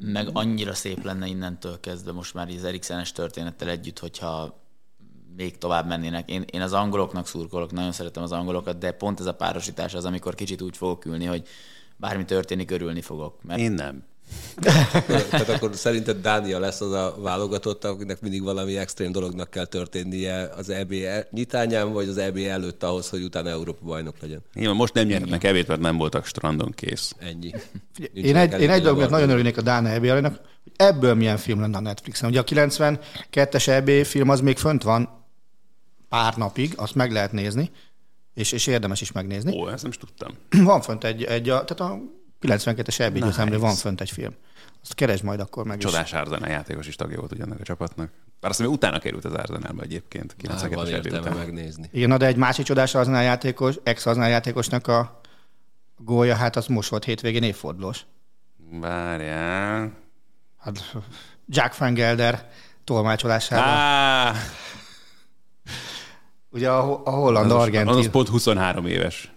Meg annyira szép lenne innentől kezdve most már az Eriksenes történettel együtt, hogyha még tovább mennének. Én, én az angoloknak szurkolok, nagyon szeretem az angolokat, de pont ez a párosítás az, amikor kicsit úgy fogok ülni, hogy bármi történik, örülni fogok. Mert... Én nem. Tehát akkor szerinted Dánia lesz az a válogatott, akinek mindig valami extrém dolognak kell történnie az é bé nyitányán, vagy az é bé előtt ahhoz, hogy utána Európa bajnok legyen? Nyilván most nem nyerhetnek é bét, mert nem voltak strandon, kész. Ennyi. Nincs én egy, egy dolog, mert nagyon örülnék a Dán é bé-nek, hogy ebből milyen film lenne a Netflixen. Ugye a kilencvenkettes é bé film az még fönt van pár napig, azt meg lehet nézni, és, és érdemes is megnézni. Ó, ezt nem is tudtam. Van fönt egy, egy a, tehát a kilencvenkettes é bé nice. Van fönt egy film. Azt keresd majd akkor meg. Csodás Arzenál játékos is tagja volt ugyannak a csapatnak. Bár azt mondja, utána került az Arzenálba egyébként. kilencvenkettes é bé után megnézni. Igen, de egy másik csodás Arzenál játékos, ex-Arzenál játékosnak a gólja, hát az most volt hétvégén évfordulós. Várjál. Hát Jack Fangelder tolmácsolására. Ah! Ugye a, a holland-argentin. Az pont huszonhárom éves.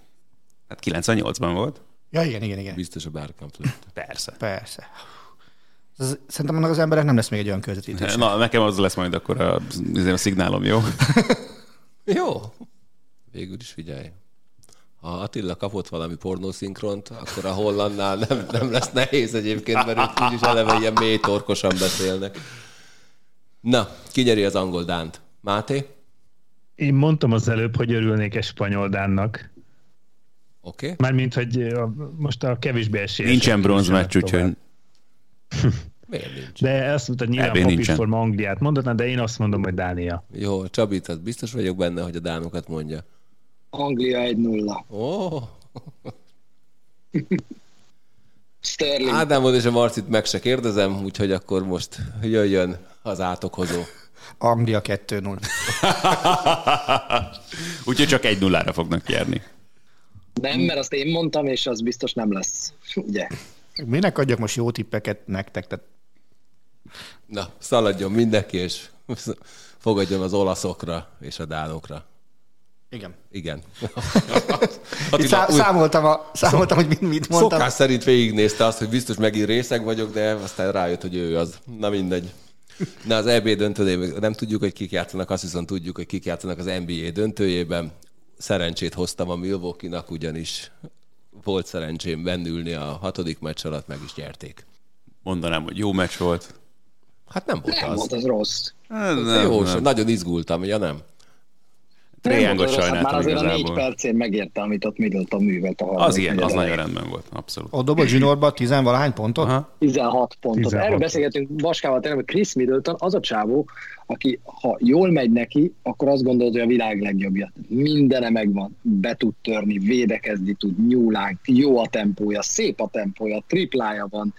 Hát kilencvennyolcban volt. Ja, igen, igen, igen. Biztos a Bergkamp lett. Persze. Persze. Szerintem annak az emberek nem lesz még egy olyan közvetítés. Na, nekem az lesz majd akkor a, a szignálom, jó? Jó. Végül is figyelj. Ha Attila kapott valami pornószinkront, akkor a hollandnál nem, nem lesz nehéz egyébként, mert ők úgyis eleve ilyen mély torkosan beszélnek. Na, ki nyeri az angol Dánt? Máté? Én mondtam az előbb, hogy örülnék egy spanyol Dánnak. Oké. Okay. Mármint, hogy a, most a kevésbé esélyes. Nincsen bronzmeccs, úgyhogy... De azt mondta, nyilván papírforma Angliát mondatná, de én azt mondom, hogy Dánia. Jó, Csabi, tehát biztos vagyok benne, hogy a dánokat mondja. Anglia egy nulla. Oh. Sterling. Ádámod és a Marcit meg se kérdezem, úgyhogy akkor most jöjjön az átokhozó. Anglia kettő null. Úgyhogy csak egy nullára fognak járni. Nem, mert azt én mondtam, és az biztos nem lesz. Ugye? Minek adjak most jó tippeket nektek? Tehát... Na, szaladjon mindenki, és fogadjon az olaszokra és a dánokra. Igen. Igen. Attila, szá- számoltam, a, számoltam szok, hogy mit, mit mondtam. Szokás szerint végignézte azt, hogy biztos megint részeg vagyok, de aztán rájött, hogy ő az. Na mindegy. Na az é bé döntőjében nem tudjuk, hogy kik játszanak, azt viszont tudjuk, hogy kik játszanak az en bé á döntőjében. Szerencsét hoztam a Milwaukee-nak, ugyanis volt szerencsém bennülni a hatodik meccs alatt, meg is nyerték. Mondanám, hogy jó meccs volt. Hát nem volt nem az. Volt az rossz. Hát, nem, jó, nem. Nagyon izgultam, ugye nem? Triángot sajnáltam igazából. Már azért igazából. A négy percén megérte, amit ott Middleton művelt a harmadik. Az ilyen, az nagyon rendben volt, abszolút. A dobott zsinórban tizenvalahány pontot? Aha. tizenhat pontot. tizenhat. Erről beszélgetünk Baskával tényleg, hogy Chris Middleton az a csávó, aki ha jól megy neki, akkor azt gondolod, hogy a világ legjobbja. Mindene megvan, be tud törni, védekezni tud, nyúlánk, jó a tempója, szép a tempója, triplája van,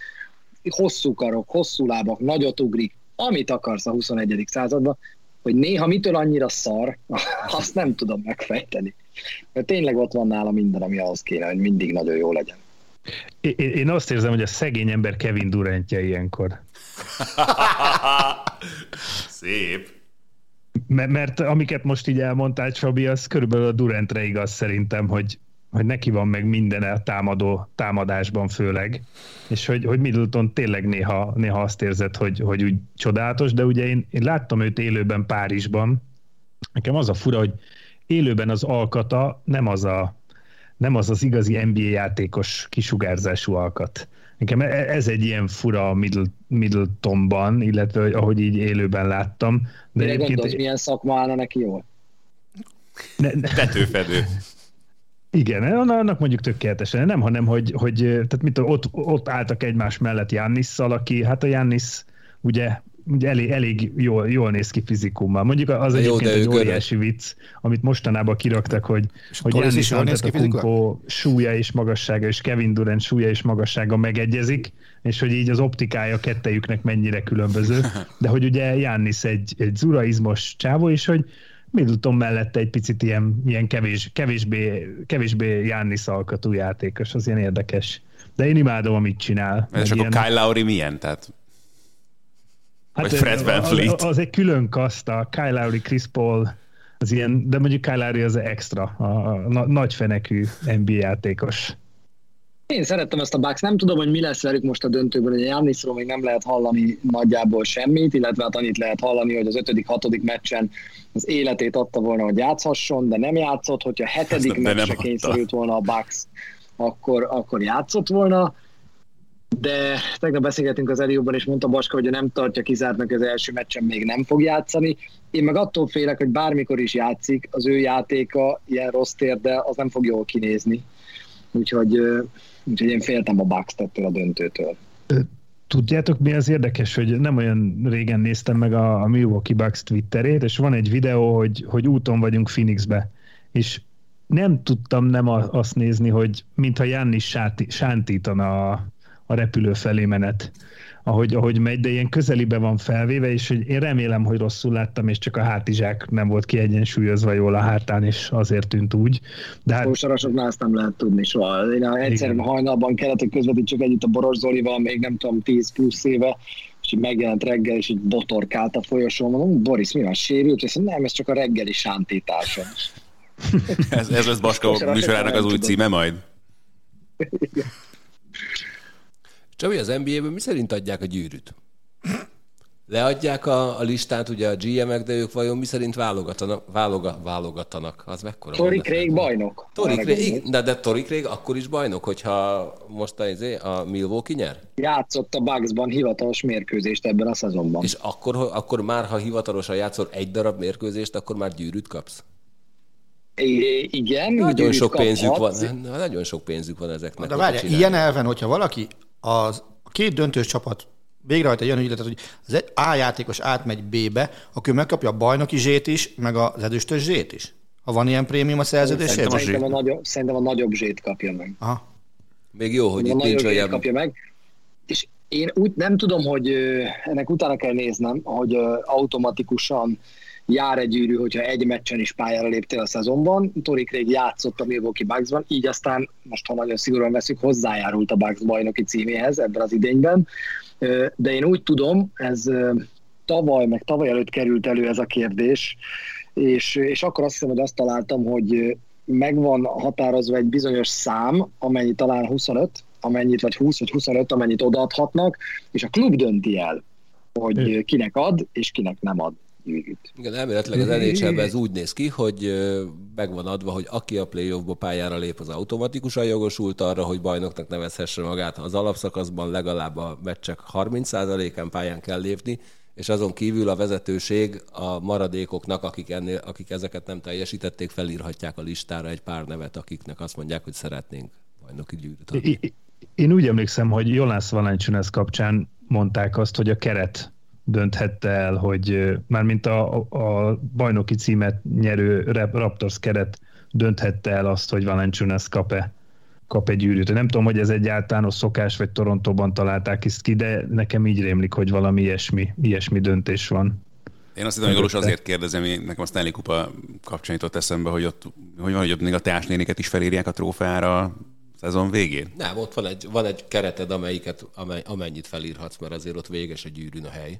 hosszú karok, hosszú lábak, nagyot ugrik, amit akarsz a huszonegyedik században, hogy néha mitől annyira szar, azt nem tudom megfejteni. Mert tényleg ott van nála minden, ami ahhoz kéne, hogy mindig nagyon jó legyen. Én, én azt érzem, hogy a szegény ember Kevin Durantja ilyenkor. Szép. M- mert amiket most így elmondtál, Csabi, az körülbelül a Durantre igaz szerintem, hogy, hogy neki van meg minden a támadó támadásban főleg, és hogy, hogy Middleton tényleg néha, néha azt érzed, hogy, hogy úgy csodálatos, de ugye én, én láttam őt élőben Párizsban. Nekem az a fura, hogy élőben az alkata nem az a nem az az igazi en bé á játékos kisugárzású alkat. Nekem ez egy ilyen fura Middletonban, illetve ahogy így élőben láttam. De mire gondolsz, milyen szakma állna neki jól? Ne, ne. Tetőfedő. Igen, annak mondjuk tökéletesen nem, hanem hogy, hogy tehát mit, ott, ott álltak egymás mellett Giannisszal, aki, hát a Giannis ugye, ugye elég, elég jól, jól néz ki fizikummal. Mondjuk az jó, egyébként egy óriási vicc, amit mostanában kiraktak, hogy, hogy Giannis Antetokounmpo súlya és magassága, és Kevin Durant súlya és magassága megegyezik, és hogy így az optikája kettejüknek mennyire különböző, de hogy ugye Giannis egy, egy zuraizmos csávó, és hogy Middleton mellette egy picit ilyen, ilyen kevés, kevésbé, kevésbé Giannis alkatú játékos, az ilyen érdekes. De én imádom, amit csinál. És akkor ilyen... Kyle Lowry milyen? Tehát... Hát vagy Fred VanVleet. Az, az egy külön kaszta, Kyle Lowry, Chris Paul, az ilyen, de mondjuk Kyle Lowry az extra, a, a, a nagy fenekű en bé á játékos. Én szerettem ezt a Bucks, nem tudom, hogy mi lesz velük most a döntőben, hogy a Giannisról még nem lehet hallani nagyjából semmit, illetve hát annyit lehet hallani, hogy az ötödik, hatodik meccsen az életét adta volna, hogy játszhasson, de nem játszott, hogyha a hetedik meccsre kényszerült volna a Bucks, akkor, akkor játszott volna. De tegnap beszélgetünk az Elióban, és mondta Baska, hogy nem tartja kizártnak, az első meccsen még nem fog játszani. Én meg attól félek, hogy bármikor is játszik, az ő játéka ilyen rossz térde, az nem fog jól kinézni. Úgyhogy, úgyhogy én féltem a Bucks-től a döntőtől. Tudjátok, mi az érdekes, hogy nem olyan régen néztem meg a, a Milwaukee Bucks Twitterét, és van egy videó, hogy, hogy úton vagyunk Phoenixbe, és nem tudtam nem azt nézni, hogy mintha Giannis sántítana a a repülő felé menet, ahogy, ahogy megy, de ilyen közelibe van felvéve, és hogy én remélem, hogy rosszul láttam, és csak a hátizsák nem volt kiegyensúlyozva jól a hátán, és azért tűnt úgy. De hát... Kósarasoknál azt nem lehet tudni soha. Én egyszer hajnalban kellett, hogy közvetítsük együtt a Boros Zolival, még nem tudom, tíz plusz éve, és így megjelent reggel, és így botorkált a folyosón, mondom, Boris, mi van, sérült? És nem, ez csak a reggeli sántításon. ez, ez lesz Baska műsorának az új címe majd. Csabi, az en bé á-ben mi szerint adják a gyűrűt? Leadják a, a listát, ugye a gé em-ek, de ők vajon mi szerint válogatana, váloga, válogatnak? Az mekkora? Tori Craig bajnok. Tori Craig, de, de Tori Craig akkor is bajnok, hogyha most a, a Milwaukee nyer? Játszott a Bucksban hivatalos mérkőzést ebben a szezonban. És akkor, akkor már, ha hivatalosan játszol egy darab mérkőzést, akkor már gyűrűt kapsz? I- igen. Nagyon sok pénzük van. Nagyon sok pénzük van ezeknek. De várjál, ilyen elven, hogyha valaki... Az, a két döntős csapat végrehajt egy olyan ügyletet, hogy az egy A játékos átmegy B-be, akkor megkapja a bajnoki zsét is, meg az edőstös zsét is. Ha van ilyen prémium a szerződésében? Szerintem a, nagyobb, szerintem a nagyobb zsét kapja meg. Aha. Még jó, hogy szerintem itt nincs olyan. Kapja meg. És én úgy nem tudom, hogy ennek utána kell néznem, hogy automatikusan jár egy gyűrű, hogyha egy meccsen is pályára léptél a szezonban. Tori Craig játszott a Milwaukee Bucksban, így aztán, most ha nagyon szigorúan veszük, hozzájárult a Bucks bajnoki címéhez ebben az idényben. De én úgy tudom, ez tavaly, meg tavaly előtt került elő ez a kérdés, és, és akkor azt hiszem, hogy azt találtam, hogy megvan határozva egy bizonyos szám, amennyi talán huszonöt, amennyit, vagy húsz, vagy huszonöt, amennyit odaadhatnak, és a klub dönti el, hogy kinek ad, és kinek nem ad. Igen, elméletileg az en há el-ben ez úgy néz ki, hogy megvan adva, hogy aki a playoffba pályára lép, az automatikusan jogosult arra, hogy bajnoknak nevezhesse magát. Az alapszakaszban legalább a meccsek harminc százalékán pályán kell lépni, és azon kívül a vezetőség a maradékoknak, akik, ennél, akik ezeket nem teljesítették, felírhatják a listára egy pár nevet, akiknek azt mondják, hogy szeretnénk bajnoki gyűrűt adni. Én úgy emlékszem, hogy Jonas Valanciunas kapcsán mondták azt, hogy a keret dönthette el, hogy mármint a, a bajnoki címet nyerő Raptors keret dönthette el azt, hogy Valanciunas kap-e, kap-e gyűrűt. Nem tudom, hogy ez egy általános szokás, vagy Torontóban találták ezt ki, de nekem így rémlik, hogy valami ilyesmi, ilyesmi döntés van. Én azt hiszem, hogy Galus azért kérdezem, én nekem a Stanley Kupa kapcsán jutott eszembe, hogy ott, hogy van, hogy ott még a társnéniket is felírják a trófára, szezon végén? Nem, ott van egy, van egy kereted, amelyiket, amely, amennyit felírhatsz, mert azért ott véges a gyűrűn a hely.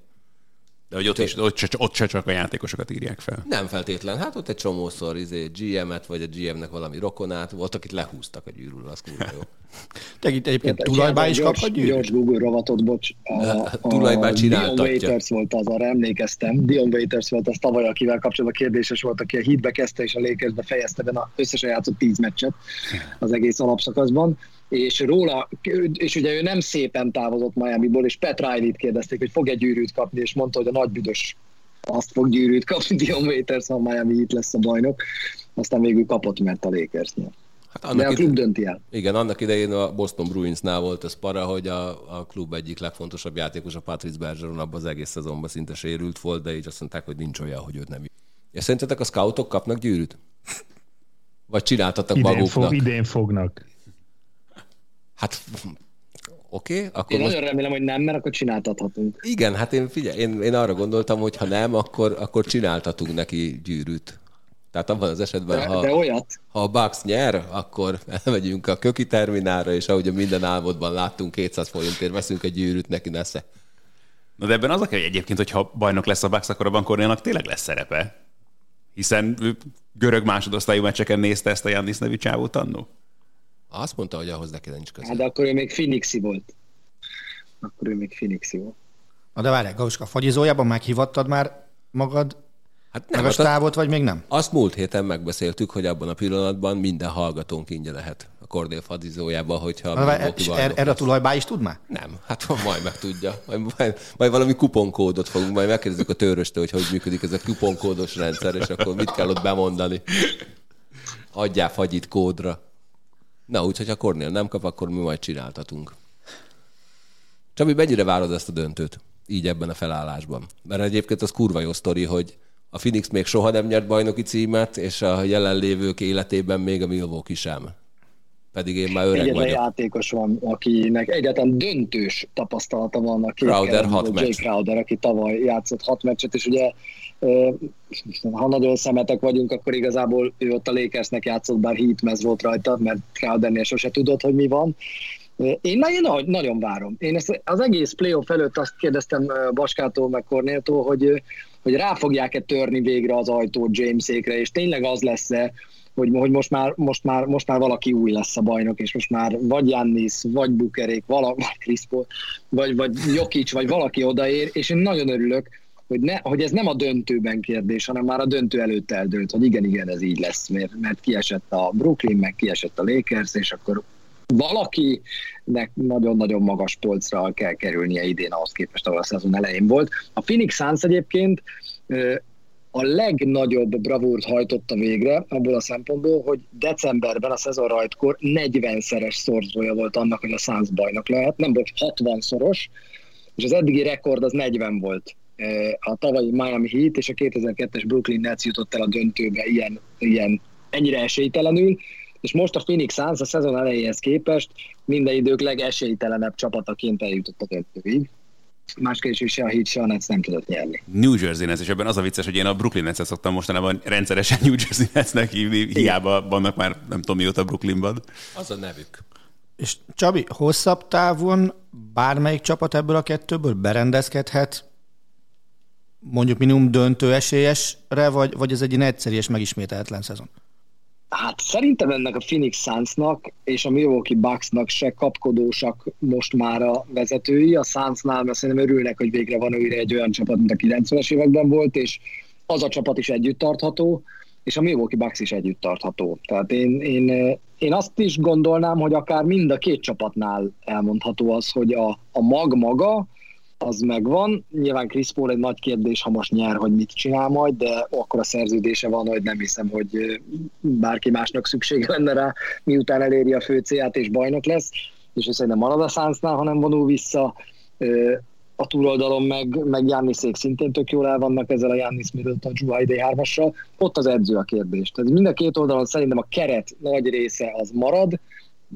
De hogy ott, is, ott, se, ott se csak a játékosokat írják fel. Nem feltétlen. Hát ott egy csomószor izé, gé em-et, vagy a gé em-nek valami rokonát, volt, akit lehúztak a gyűrűről, az kurva jó. Te itt egyébként Tulajbá is kaphat gyűrűt? Gyors Google rovatot, bocs. Tulajbá csináltatja. Dion Waiters volt az, arra emlékeztem. Dion Waiters volt az tavaly, akivel kapcsolatban kérdéses volt, aki a Heatbe kezdte, és a Lakersbe fejezte benne, összesen játszott tíz meccset az egész alapszakaszban. És róla, és ugye ő nem szépen távozott Miamiból, és Pat Riley-t kérdezték, hogy fog-e gyűrűt kapni, és mondta, hogy a nagybüdös azt fog gyűrűt kapni, Dion Waiters, ha Miami itt lesz a bajnok. Aztán végül kapott, mert a Lakersnél. Hát de a klub ide... dönti el. Igen, annak idején a Boston Bruinsnál volt ez para, hogy a, a klub egyik legfontosabb játékosa, Patrice Bergeron, abban az egész szezonban szinte sérült volt, de így azt mondták, hogy nincs olyan, hogy őt nem jön. És szerintetek a scoutok kapnak gyűrűt? Vagy csináltattak idén maguknak? Fog, idén fognak. Hát, oké. Okay, én most... nagyon remélem, hogy nem, mert akkor csináltathatunk. Igen, hát én figyelj, én, én arra gondoltam, hogy ha nem, akkor, akkor csináltatunk neki gyűrűt. Tehát abban az esetben, de, ha, de ha a Bucks nyer, akkor elmegyünk a köki terminálra, és ahogy a minden álmodban láttunk, kétszáz forintért veszünk egy gyűrűt neki, nesze. Na de ebben az a kell, hogy egyébként, hogyha bajnok lesz a Bucks, akkor a Bankornénak tényleg lesz szerepe. Hiszen görög másodosztályú meccseken nézte ezt a Giannis nevű csávót annó. Azt mondta, hogy ahhoz neki nincs köze. Hát de akkor ő még Phoenixi volt. Akkor ő még Phoenixi volt. Na de várjál, Galuska, fagyizójában meghivattad már magad? Hát nem, meg a stávot, vagy még nem? Azt múlt héten megbeszéltük, hogy abban a pillanatban minden hallgatónk ingyen lehet a Kordél fadizójában, hogyha... Na, vár, és er, erre a tulajbá is tud már? Nem, hát majd megtudja. Majd, majd, majd valami kuponkódot fogunk, majd megkérdezzük a Tőröstől, hogy hogy működik ez a kuponkódos rendszer, és akkor mit kell ott bemondani. Adjál fagyit kódra. Na, úgyhogy ha Kornél nem kap, akkor mi majd csináltatunk. Csabi, mennyire várod ezt a döntőt? Így ebben a felállásban. Mert egyébként az kurva jó sztori, hogy a Phoenix még soha nem nyert bajnoki címet, és a jelenlévők életében még a Milwaukee sem. Pedig én már öreg egyetlen vagyok. Egyetlen játékos van, akinek egyáltalán döntős tapasztalata van a két Crowder, hat meccs. Jay Crowder, aki tavaly játszott hat meccset, és ugye ha nagyon szemetek vagyunk, akkor igazából ő ott a Lakersnek játszott, bár hitmez volt rajta, mert Crowdernél sose tudod, hogy mi van. Én nagyon, nagyon várom. Én ezt az egész playoff előtt azt kérdeztem Baskától meg Kornéltól, hogy, hogy rá fogják-e törni végre az ajtót Jamesékre, és tényleg az lesz-e, hogy, hogy most, már, most, már, most már valaki új lesz a bajnok, és most már vagy Giannis, vagy Bukerék, vala, vagy Chris Paul, vagy, vagy Jokic, vagy valaki odaér, és én nagyon örülök, hogy, ne, hogy ez nem a döntőben kérdés, hanem már a döntő előtt eldőlt, hogy igen, igen, ez így lesz, mert, mert kiesett a Brooklyn, meg kiesett a Lakers, és akkor valakinek nagyon-nagyon magas polcra kell kerülnie idén ahhoz képest, ahol a szezon elején volt. A Phoenix Suns egyébként a legnagyobb bravúrt hajtotta végre abból a szempontból, hogy decemberben a szezon rajtkor negyvenszeres szorzója volt annak, hogy a Suns bajnok lehet, nem volt hatvanszoros, és az eddigi rekord az negyven volt. A tavalyi Miami Heat és a kétezer-kettes Brooklyn Nets jutott el a döntőbe ilyen, ilyen ennyire esélytelenül, és most a Phoenix Suns a szezon elejéhez képest minden idők legesélytelenebb csapataként eljutott a döntőig. Másképp is se a Heat, se a Nets nem tudott nyerni. New Jersey Nets, és ebben az a vicces, hogy én a Brooklyn Netset szoktam mostanában rendszeresen New Jersey Netsnek hívni, hiába vannak már nem tudom mióta Brooklynban. Az a nevük. És Csabi, hosszabb távon bármelyik csapat ebből a kettőből berendezkedhet mondjuk minimum döntő esélyesre, vagy, vagy ez egy egyszerű és megismételhetlen szezon? Hát szerintem ennek a Phoenix Sunsnak és a Milwaukee Bucksnak se kapkodósak most már a vezetői. A Sunsnál mert szerintem örülnek, hogy végre van újra egy olyan csapat, mint a kilencvenes években volt, és az a csapat is együtt tartható, és a Milwaukee Bucks is együtt tartható. Tehát én, én, én azt is gondolnám, hogy akár mind a két csapatnál elmondható az, hogy a, a mag maga, az megvan. Nyilván Chris Paul egy nagy kérdés, ha most nyer, hogy mit csinál majd, de akkor a szerződése van, hogy nem hiszem, hogy bárki másnak szüksége lenne rá, miután eléri a fő célját és bajnok lesz, és ez nem marad a Sunsnál, hanem vonul vissza. A túloldalon meg, meg Giannisék szintén tök jól el vannak ezzel a Giannis Middleton Juhaidé hármassal. Ott az edző a kérdés. Tehát mind a két oldalon szerintem a keret nagy része az marad,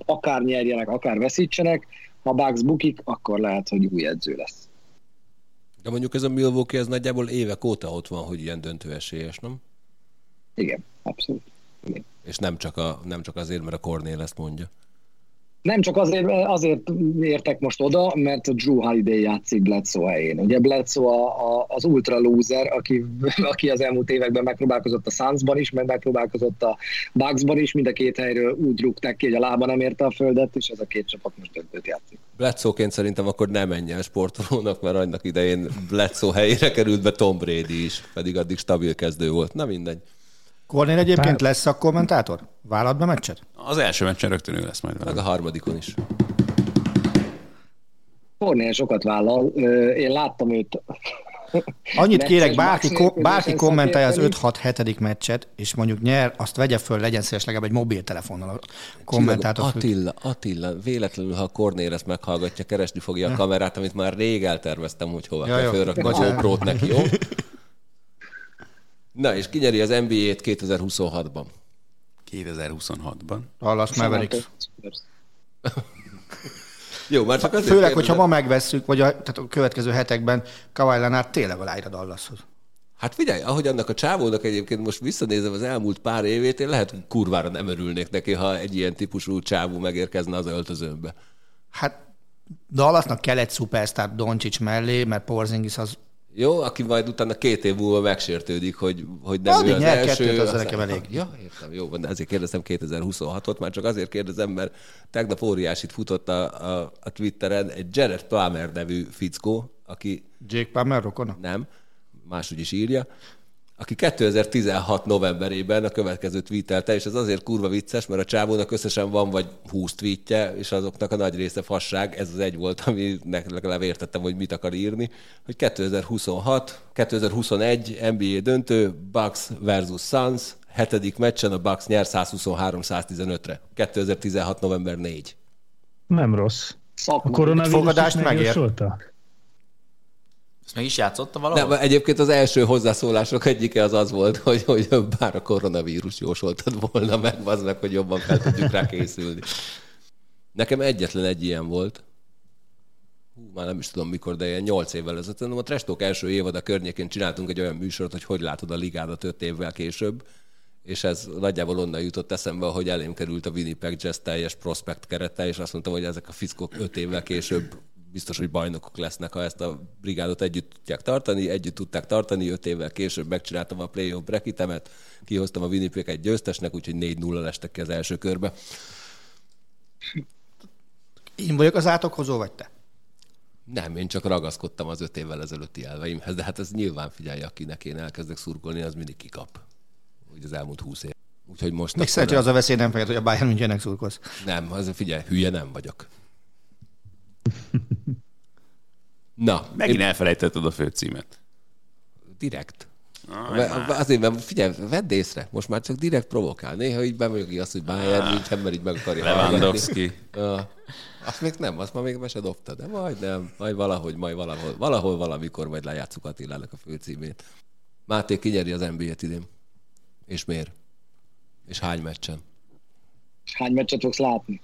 akár nyerjenek, akár veszítsenek. Ha Bucks bukik, akkor lehet, hogy új edző lesz. De mondjuk ez a Milwaukee, ez nagyjából évek óta ott van, hogy ilyen döntő esélyes, nem? Igen, abszolút. Igen. És nem csak, a, nem csak azért, mert a Cornél ezt mondja. Nem csak azért, azért értek most oda, mert a Drew Holiday játszik Bledsoe helyén. Ugye Bledsoe a, a, az ultra loser, aki, aki az elmúlt években megpróbálkozott a Sunsban is, meg megpróbálkozott a Bucksban is, mind a két helyről úgy rúgták ki, hogy a lába nem érte a földet, és ez a két csapat most döntőt játszik. Bledsoe-ként szerintem akkor nem menjen sportolónak, mert annak idején Bledsoe helyére került be Tom Brady is, pedig addig stabil kezdő volt. Na mindegy. Kornél egyébként lesz a kommentátor? Vállalt be meccset? Az első meccsen rögtön ő lesz majd velem. A harmadikon is. Kornél sokat vállal. Én láttam őt. Annyit kérek, bárki, ko- bárki kommentálja az öt hat hetedik meccset, és mondjuk nyer, azt vegye föl, legyen szíves legalább egy mobiltelefonnal kommentátor. Attila, Attila, véletlenül, ha a Kornél ezt meghallgatja, keresni fogja a kamerát, amit már rég elterveztem, hogy hova ja, kell fölrakni a GoPro-t neki, jó? Na, és kinyeri az en bé á-t kétezer-huszonhatban. kétezer-huszonhatban? Dallas Mavericks. Jó, már csak azért... Főleg, hogyha ma megvesszük, vagy a, tehát a következő hetekben Kawhi Leonard tényleg valájra Dallashoz. Hát figyelj, ahogy annak a csávónak egyébként most visszanézem az elmúlt pár évét, én lehet, hogy kurvára nem örülnék neki, ha egy ilyen típusú csávó megérkezne az öltözőmbe. Hát Dallasnak kell egy szupersztár Doncic mellé, mert Porzingis az Jó, aki majd utána két év múlva megsértődik, hogy, hogy nem ő az első. Az nekem elég. Ja, értem, jó, de azért kérdeztem kétezer-huszonhatot, már csak azért kérdezem, mert tegnap óriásit futott a, a, a Twitteren egy Jared Palmer nevű fickó, aki... Jake Palmer rokona? Nem, máshogy is írja. Aki kétezer-tizenhat novemberében a következő tweetelte, és ez azért kurva vicces, mert a csávónak összesen van vagy húsz tweetje, és azoknak a nagy része fasság, ez az egy volt, aminek legalább értettem, hogy mit akar írni, hogy kétezer-huszonhat kétezer-huszonegy en bé á döntő, Bucks versus Suns, hetedik meccsen a Bucks nyer százhuszonhárom száztizenötre. kétezer-tizenhat november negyedike. Nem rossz. A koronavírus megjósolta? Ezt meg is játszotta valahol? Nem, egyébként az első hozzászólások egyike az az volt, hogy, hogy bár a koronavírus jósoltad volna meg, az meg, hogy jobban fel tudjuk rá készülni. Nekem egyetlen egy ilyen volt. Hú, már nem is tudom mikor, de ilyen nyolc évvel ezelőtt. A Trestók első évada környékén csináltunk egy olyan műsort, hogy hogy látod a ligádat öt évvel később, és ez nagyjából onnan jutott eszembe, hogy elém került a Winnipeg Jazz teljes prospekt kerete, és azt mondtam, hogy ezek a fickók öt évvel később biztos, hogy bajnokok lesznek, ha ezt a brigádot együtt tudják tartani, együtt tudták tartani, öt évvel később megcsináltam a playoff brackitemet, kihoztam a Winnipeg egy győztesnek, úgyhogy négy nulla estek ki az első körbe. Én vagyok az átokhozó, vagy te? Nem, én csak ragaszkodtam az öt évvel ezelőtti elveimhez, de hát ez nyilván figyelj, akinek én elkezdek szurkolni, az mindig kikap. Úgy az elmúlt húsz év. Úgyhogy most... Még szerencsére az a veszély nem fenyeget, hogy a Bayern Münchenek szurkolsz. Nem, az figyelj, hülye nem vagyok. Na, megint én... elfelejtetted a főcímet. Direkt. Ah, azért, mert figyelj, vedd észre, most már csak direkt provokál. Néha így bemegyek azt, hogy Bayern ah, München, mert így meg akarja Lewandowski. Ah, azt még nem, azt már még be se dobta, de majd nem, majd valahogy, majd valahol, valahol valamikor majd lejátszuk Attilának a főcímét. Máté kinyeri az en bé á-t idén. És miért? És hány meccsen? Hány meccset fogsz látni?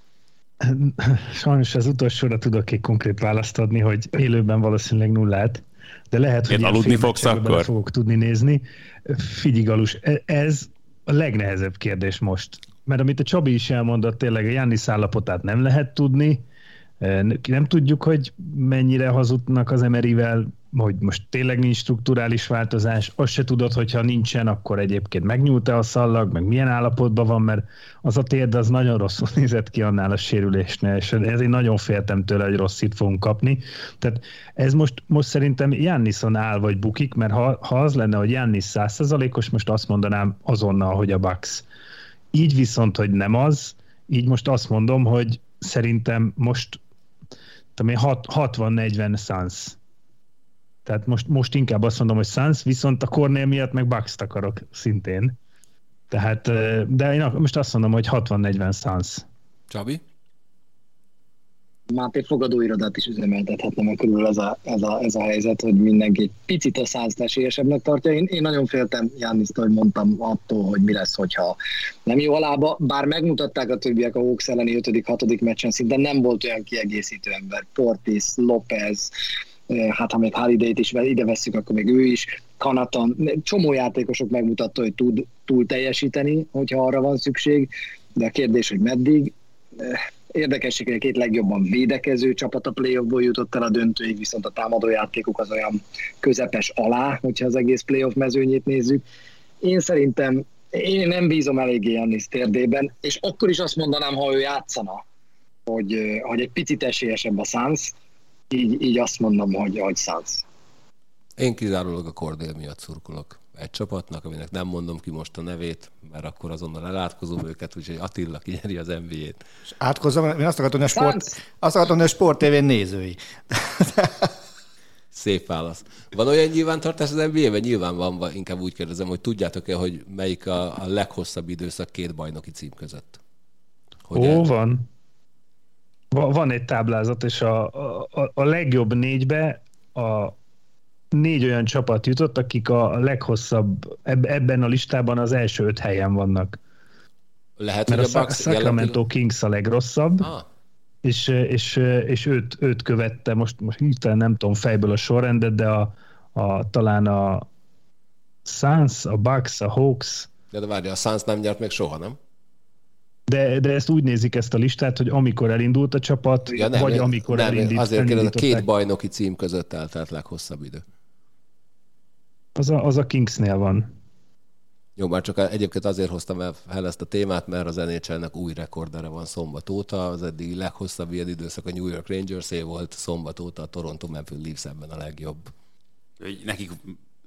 Sajnos az utolsóra tudok egy konkrét választ adni, hogy élőben valószínűleg nullát, de lehet, én hogy aludni fogsz akkor? Fogok tudni nézni. Figyelj, Galus, ez a legnehezebb kérdés most. Mert amit a Csabi is elmondott, tényleg a Giannis állapotát nem lehet tudni, nem tudjuk, hogy mennyire hazudnak az Emerivel, hogy most tényleg nincs strukturális változás, azt se tudod, hogyha nincsen, akkor egyébként megnyúlt-e a szallag, meg milyen állapotban van, mert az a térd az nagyon rosszul nézett ki annál a sérülésnél, és ezért nagyon féltem tőle, hogy rossz hit fogunk kapni. Tehát ez most, most szerintem Gianniszon áll vagy bukik, mert ha, ha az lenne, hogy Giannis száz százalékos, most azt mondanám azonnal, hogy a Bucks. Így viszont, hogy nem az, így most azt mondom, hogy szerintem most hatvan negyven Suns. Tehát most, most inkább azt mondom, hogy Suns, viszont a Cornél miatt meg Bucks-t akarok szintén. Tehát, de én most azt mondom, hogy hatvan negyven Suns. Csabi? Máté fogadóirodát is üzemeltethetne, mert körülbelül ez a, ez, a, ez a helyzet, hogy mindenki egy picit a Suns-t esélyesebbnek tartja. Én, én nagyon féltem Giannist, hogy mondtam attól, hogy mi lesz, hogyha nem jó a lába. Bár megmutatták a többiek a Hawks elleni ötödik-hatodik meccsen, szinte nem volt olyan kiegészítő ember. Portis, Lopez, hát ha még Holiday-t is ide vesszük, akkor még ő is, Kanaton, csomó játékosok megmutatta, hogy tud túl teljesíteni, hogyha arra van szükség, de a kérdés, hogy meddig. Érdekesség, hogy a két legjobban védekező csapat a playoffból jutott el a döntőig, viszont a támadójátékuk az olyan közepes alá, hogyha az egész playoff mezőnyét nézzük. Én szerintem, én nem bízom eléggé Giannis térdében, és akkor is azt mondanám, ha ő játszana, hogy, hogy egy picit esélyesebb a Suns. Így, így azt mondom, hogy, hogy száz. Én kizárólag a Cordél miatt szurkolok egy csapatnak, aminek nem mondom ki most a nevét, mert akkor azonnal elátkozom őket, úgyhogy Attila kinyeri az en bé á-t. Átkozom, én azt akartam, hogy a sport, azt akartam, hogy a Sport té vén nézői. Szép válasz. Van olyan nyilvántartás az en bé á-ben? Nyilván van, inkább úgy kérdezem, hogy tudjátok-e, hogy melyik a, a leghosszabb időszak két bajnoki cím között? Hogy Ó, el... van. Van egy táblázat, és a, a, a legjobb négybe a négy olyan csapat jutott, akik a leghosszabb, ebben a listában az első öt helyen vannak. Lehet, mert hogy a, a Sacramento jelenti... Kings a legrosszabb, ah. és, és, és őt, őt követte, most, most hirtelen nem tudom fejből a sorrendet, de a, a, talán a Suns, a Bucks, a Hawks. De, de várj, a Suns nem nyert még soha, nem? De, de ezt úgy nézik ezt a listát, hogy amikor elindult a csapat, ja, nem, vagy én, amikor nem, elindít, azért elindították. Azért kérdez, a két bajnoki cím között eltelt leghosszabb idő. Az a, az a Kingsnél van. Jó, már csak egyébként azért hoztam el ezt a témát, mert az en há elnek új rekordere van szombat óta, az eddigi leghosszabb ilyen időszak a New York Rangersé volt, szombat óta a Toronto Memphis Leafs ebben a legjobb. Nekik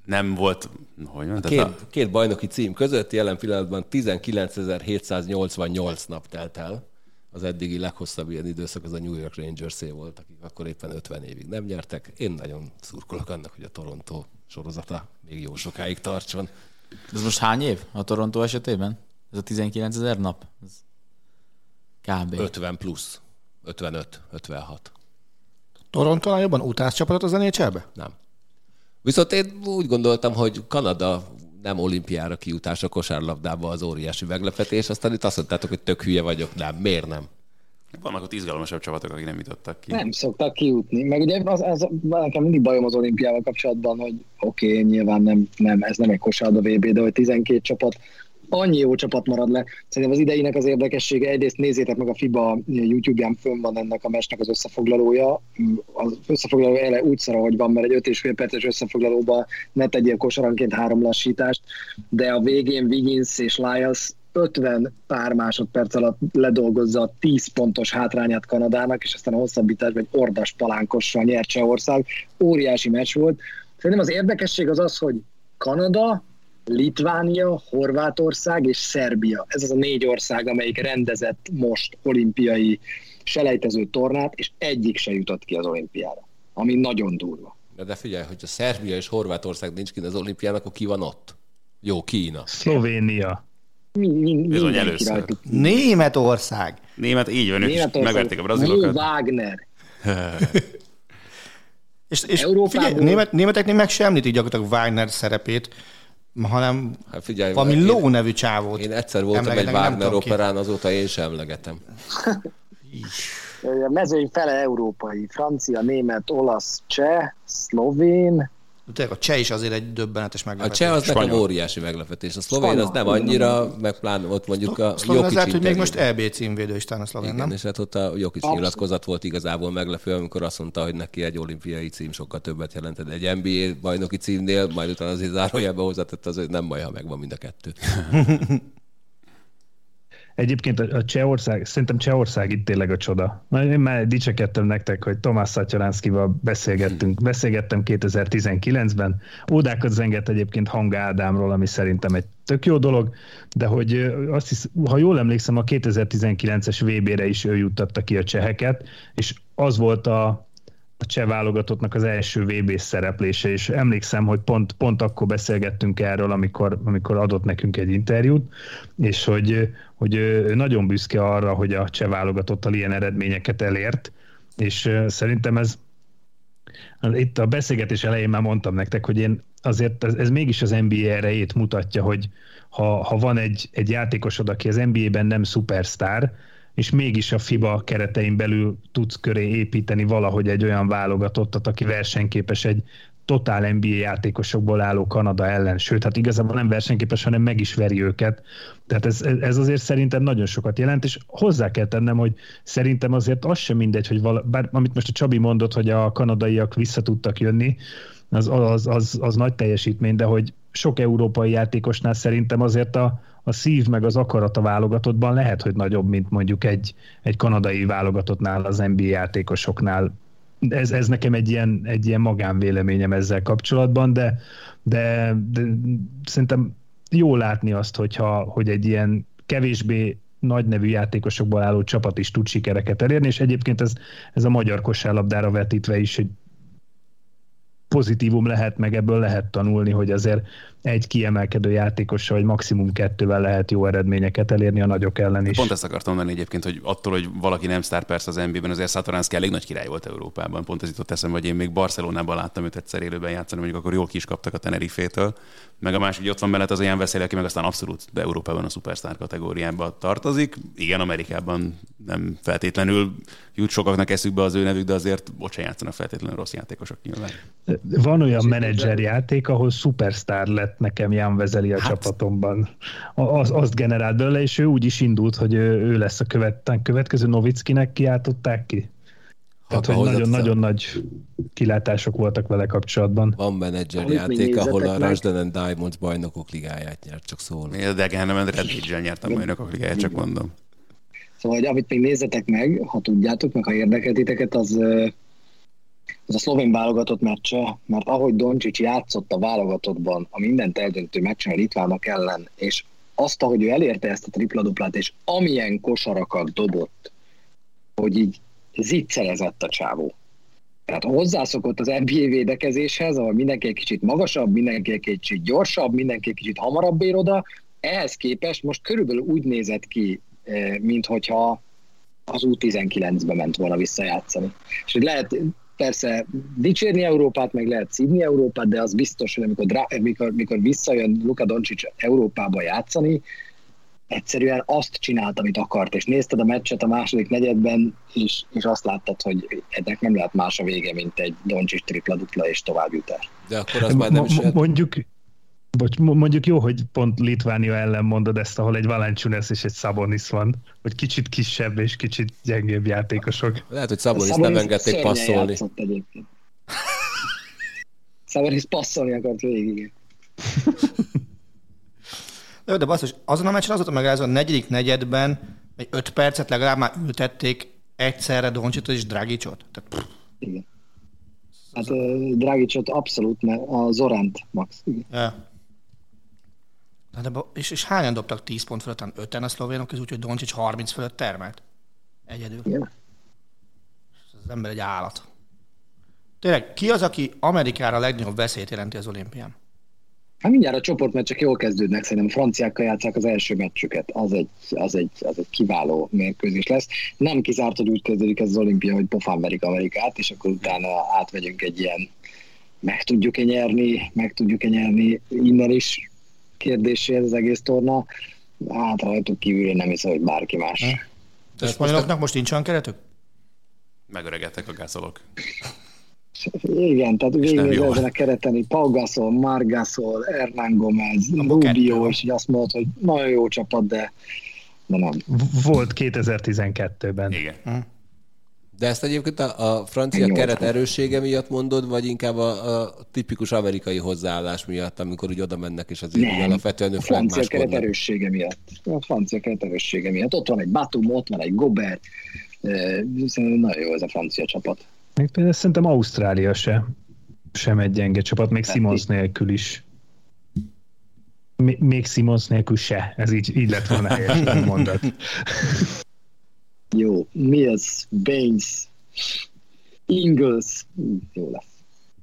nem volt... Hogy nem? A két, a... két bajnoki cím között jelen pillanatban tizenkilencezer-hétszáznyolcvannyolc nap telt el. Az eddigi leghosszabb ilyen időszak az a New York Rangersé volt, akik akkor éppen ötven évig nem nyertek. Én nagyon szurkolok annak, hogy a Toronto sorozata még jó sokáig tartson. Ez most hány év a Toronto esetében? Ez a tizenkilencezer nap? Ez körülbelül ötven plusz. ötvenöt, ötvenhat. Torontónál jobban utánsz csapatot az en há elbe? Nem. Viszont én úgy gondoltam, hogy Kanada nem olimpiára kijutás a kosárlabdába az óriási meglepetés, aztán itt azt mondtátok, hogy tök hülye vagyok, nem, miért nem? Vannak ott izgalmasabb csapatok, akik nem jutottak ki. Nem szoktak kijutni, meg ugye az, az, nekem mindig bajom az olimpiával kapcsolatban, hogy oké, okay, nyilván nem, nem, ez nem egy kosárlabda vé bé, de hogy tizenkét csapat, annyi jó csapat marad le. Szerintem az idejének az érdekessége, egyrészt nézzétek meg a FIBA YouTube-ján, fönn van ennek a meccsnek az összefoglalója. Az összefoglaló ele úgy szar, ahogy van, mert egy öt és fél perces összefoglalóban ne tegyél kosaranként három lassítást, de a végén Wiggins és Lyles ötven pár másodperc alatt ledolgozza a tíz pontos hátrányát Kanadának, és aztán a hosszabbításban egy ordas palánkossal nyert Csehország. Óriási meccs volt. Szerintem az érdekesség az az, hogy Kanada, Litvánia, Horvátország és Szerbia. Ez az a négy ország, amelyik rendezett most olimpiai selejtező tornát, és egyik se jutott ki az olimpiára, ami nagyon durva. De figyelj, hogyha Szerbia és Horvátország nincs ki az olimpián, akkor ki van ott? Jó, Kína. Szlovénia. Mi, mi, bizony először. Németország. Német, így van, ők megverték a brazilokat. Wagner. és és figyelj, német, németeknél meg sem említik gyakorlatilag Wagner szerepét, hanem hát figyelj, valami én, ló nevű csávót. Én egyszer voltam emlegetek, egy Wagner operán, azóta én sem emlegetem. A mezőny fele európai. Francia, német, olasz, cseh, szlovén. A cseh is azért egy döbbenetes meglepetés. A cseh az Spanyol. Nekem óriási meglepetés. A szlovén Spanyol. Az nem annyira, meg pláne ott mondjuk a Jokic interjú. Lehet, hogy még most é bé címvédő is tán a szlovén, nem? És hát ott a Jokic nyilatkozat volt igazából meglepő, amikor azt mondta, hogy neki egy olimpiai cím sokkal többet jelentett egy en bé á bajnoki címnél, majd utána azért zárójelbe hozzátett az, hogy nem baj, ha megvan mind a kettő. Egyébként a Csehország, szerintem Csehország itt tényleg a csoda. Én már dicsekedtem nektek, hogy Tomás Szatyaránszkival beszélgettünk. Beszélgettem kétezer-tizenkilencben. Ódákat zengett egyébként Hang Ádámról, ami szerintem egy tök jó dolog, de hogy azt hisz, ha jól emlékszem, a kétezer-tizenkilences vé bére is ő juttatta ki a cseheket, és az volt a a cseh válogatottnak az első vé bé szereplése, és emlékszem, hogy pont, pont akkor beszélgettünk erről, amikor, amikor adott nekünk egy interjút, és hogy, hogy nagyon büszke arra, hogy a cseh válogatottal ilyen eredményeket elért, és szerintem ez itt a beszélgetés elején már mondtam nektek, hogy én azért ez, ez mégis az en bé á erejét mutatja, hogy ha, ha van egy, egy játékosod, aki az en bé á-ben nem szupersztár, és mégis a FIBA keretein belül tudsz köré építeni valahogy egy olyan válogatottat, aki versenyképes egy totál en bé á játékosokból álló Kanada ellen. Sőt, hát igazából nem versenyképes, hanem meg is veri őket. Tehát ez, ez azért szerintem nagyon sokat jelent, és hozzá kell tennem, hogy szerintem azért az sem mindegy, hogy vala, bár amit most a Csabi mondott, hogy a kanadaiak vissza tudtak jönni, az, az, az, az nagy teljesítmény, de hogy sok európai játékosnál szerintem azért a a szív meg az akarat a válogatottban lehet, hogy nagyobb, mint mondjuk egy, egy kanadai válogatottnál, az en bé á játékosoknál. Ez, ez nekem egy ilyen, egy ilyen magánvéleményem ezzel kapcsolatban, de, de, de szerintem jó látni azt, hogyha, hogy egy ilyen kevésbé nagy nevű játékosokból álló csapat is tud sikereket elérni, és egyébként ez, ez a magyar kosárlabdára vetítve is egy pozitívum lehet, meg ebből lehet tanulni, hogy azért egy kiemelkedő játékossal, vagy maximum kettővel lehet jó eredményeket elérni a nagyok ellen is. Pont ezt akartam mondani egyébként, hogy attól, hogy valaki nem sztár persze az en bé á-ben, azért Satoranszki elég nagy király volt Európában. Pont ez jutott eszembe, hogy én még Barcelonában láttam őt egyszer élőben játszani, mondjuk akkor jól ki is kaptak a Tenerifétől. Meg a másik, hogy ott van mellett az olyan veszély, aki meg aztán abszolút de Európában a szupersztár kategóriába tartozik. Igen, Amerikában nem feltétlenül jut sokaknak eszükbe az ő nevük, de azért ott sem játszanak feltétlenül rossz játékosok nyilván. Van olyan menedzserjáték, ahol szupersztár lett nekem Jan Vezeli a hát. Csapatomban. Az, azt generált belőle, és ő úgy is indult, hogy ő, ő lesz a követ, következő Novickinek kiáltották ki. Tehát nagyon-nagyon nagy kilátások voltak vele kapcsolatban. Van menedzser játék, ahol a Rushden and Diamonds bajnokok ligáját nyert, csak szólom. Érdekelne, mert Redbridge-el nyertem bajnokok ligáját, csak mondom. Szóval, hogy amit még nézzetek meg, ha tudjátok, meg ha érdekeltiteket, az, az a szlovén válogatott meccse, mert ahogy Doncic játszott a válogatottban a mindent eldöntő meccsen a Litvának ellen, és azt, ahogy ő elérte ezt a tripla-duplát, és amilyen kosarakat dobott, hogy így ziccelezett a csávó. Tehát hozzászokott az en bé á védekezéshez, ahol mindenki egy kicsit magasabb, mindenki egy kicsit gyorsabb, mindenki egy kicsit hamarabb ér oda. Ehhez képest most körülbelül úgy nézett ki, minthogyha az U tizenkilencbe ment volna visszajátszani. És lehet persze dicsérni Európát, meg lehet szívni Európát, de az biztos, hogy amikor, amikor, amikor visszajön Luka Doncic Európába játszani, egyszerűen azt csinált, amit akart, és nézted a meccset a második negyedben, és, és azt láttad, hogy ennek nem lehet más a vége, mint egy Doncic tripla-dupla és továbbjutás. De akkor az már nem is... Mondjuk... Bocs, mondjuk jó, hogy pont Litvánia ellen mondod ezt, ahol egy Valanciunas és egy Sabonis van, hogy kicsit kisebb és kicsit gyengébb játékosok. Lehet, hogy Sabonis nem engedték passzolni. Sabonis passzolni akart végig. De, de basszus, azon a meccsen az volt megállás, a negyedik negyedben egy öt percet legalább már ültették egyszerre Doncsitot és Dragicot. Tehát... Igen. Hát Dragicot abszolút, mert a Zorant max. Igen. Ja. Na de, és, és hányan dobtak tíz pont fölött, hanem öten a szlovénok, úgyhogy Doncic harminc fölött termelt. Egyedül. Igen. Az ember egy állat. Tényleg, ki az, aki Amerikára a legnagyobb veszélyt jelenti az olimpián? Hát mindjárt a csoportmeccsek jól kezdődnek, szerintem franciákkal játszák az első meccsüket. Az egy, az egy, az egy kiváló mérkőzés lesz. Nem kizárt, hogy úgy kezdődik ez az olimpia, hogy pofán verik Amerikát, és akkor utána átvegyünk egy ilyen meg tudjuk-e nyerni, meg tudjuk-e nyerni innen is kérdéséhez az egész torna, hát rajtuk kívül én nem hiszem, hogy bárki más. A spanyoloknak most nincs olyan keretük? Megöregettek a gázolok. Igen, tehát végigvezenek kereteni. Pau Gasol, Marc Gasol, Hernán Gomez, Rubio, és azt mondod, hogy nagyon jó csapat, de, de nem. Volt kétezer-tizenkettőben. Igen. Hm? De ezt egyébként a, a francia jó, keret erőssége miatt mondod, vagy inkább a, a tipikus amerikai hozzáállás miatt, amikor úgy oda mennek, és azért nem, alapvetően a francia keret erőssége miatt. A francia keret erőssége miatt. Ott van egy Batum, ott van egy Gobert. Szerintem nagyon jó ez a francia csapat. Még például szerintem Ausztrália se, sem egy gyenge csapat, még Simons nélkül is. Még Simons nélkül se. Ez így, így lett volna helyesen mondat. Jó, Mills, Baines, Ingles, jó lesz.